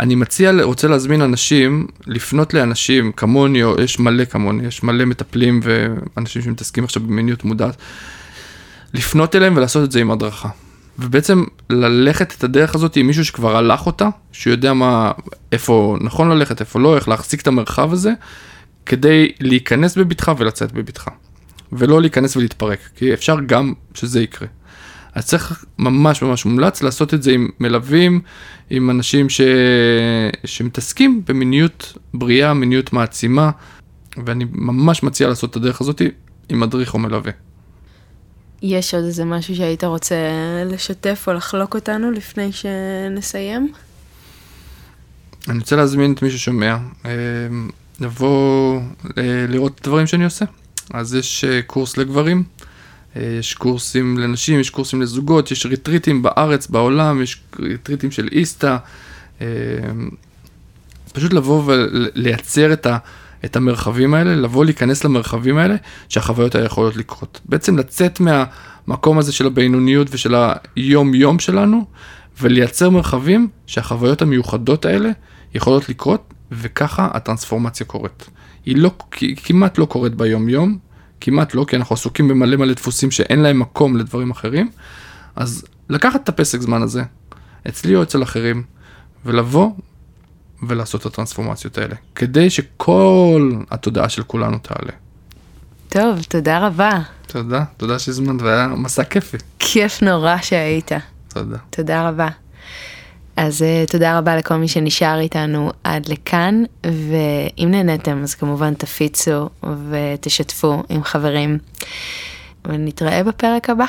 אני מציע, רוצה להזמין אנשים, לפנות לאנשים כמוני, או יש מלא כמוני, יש מלא מטפלים ואנשים שמתעסקים עכשיו במיניות מודעת, לפנות אליהם ולעשות את זה עם הדרכה. ובעצם ללכת את הדרך הזאת עם מישהו שכבר הלך אותה, שיודע מה, איפה נכון ללכת, איפה לא, איך להחזיק את המרחב הזה, כדי להיכנס בביתך ולצאת בביתך. ולא להיכנס ולהתפרק, כי אפשר גם שזה יקרה. אז צריך ממש ממש מומלץ לעשות את זה עם מלווים, עם אנשים ש... שמתעסקים במיניות בריאה, מיניות מעצימה, ואני ממש מציע לעשות את הדרך הזאת עם מדריך או מלווה. יש עוד איזה משהו שהיית רוצה לשתף או לחלוק אותנו לפני שנסיים? אני רוצה להזמין את מי ששומע, לבוא לראות את הדברים שאני עושה. אז יש קורס לגברים, יש קורסים לנשים, יש קורסים לזוגות, יש ריטריטים בארץ, בעולם, יש ריטריטים של איסטה. פשוט לבוא ולייצר את ה... את המרחבים האלה, לבוא להיכנס למרחבים האלה, שהחוויות האלה יכולות לקרות. בעצם לצאת מהמקום הזה של הבינוניות ושל היום-יום שלנו, ולייצר מרחבים שהחוויות המיוחדות האלה יכולות לקרות, וככה הטרנספורמציה קורית. היא לא, כמעט לא קורית ביום-יום, כמעט לא, כי אנחנו עסוקים במלא מלא דפוסים שאין להם מקום לדברים אחרים, אז לקחת את הפסק זמן הזה, אצלי או אצל אחרים, ולבוא, ולעשות את הטרנספורמציות האלה, כדי שכל התודעה של כולנו תעלה. טוב, תודה רבה. תודה, תודה שהזמנת, והיה מסע כיפי. כיף נורא שהיית. תודה. תודה רבה. אז תודה רבה לכל מי שנשאר איתנו עד לכאן, ואם נהנתם, אז כמובן תפיצו ותשתפו עם חברים, ונתראה בפרק הבא.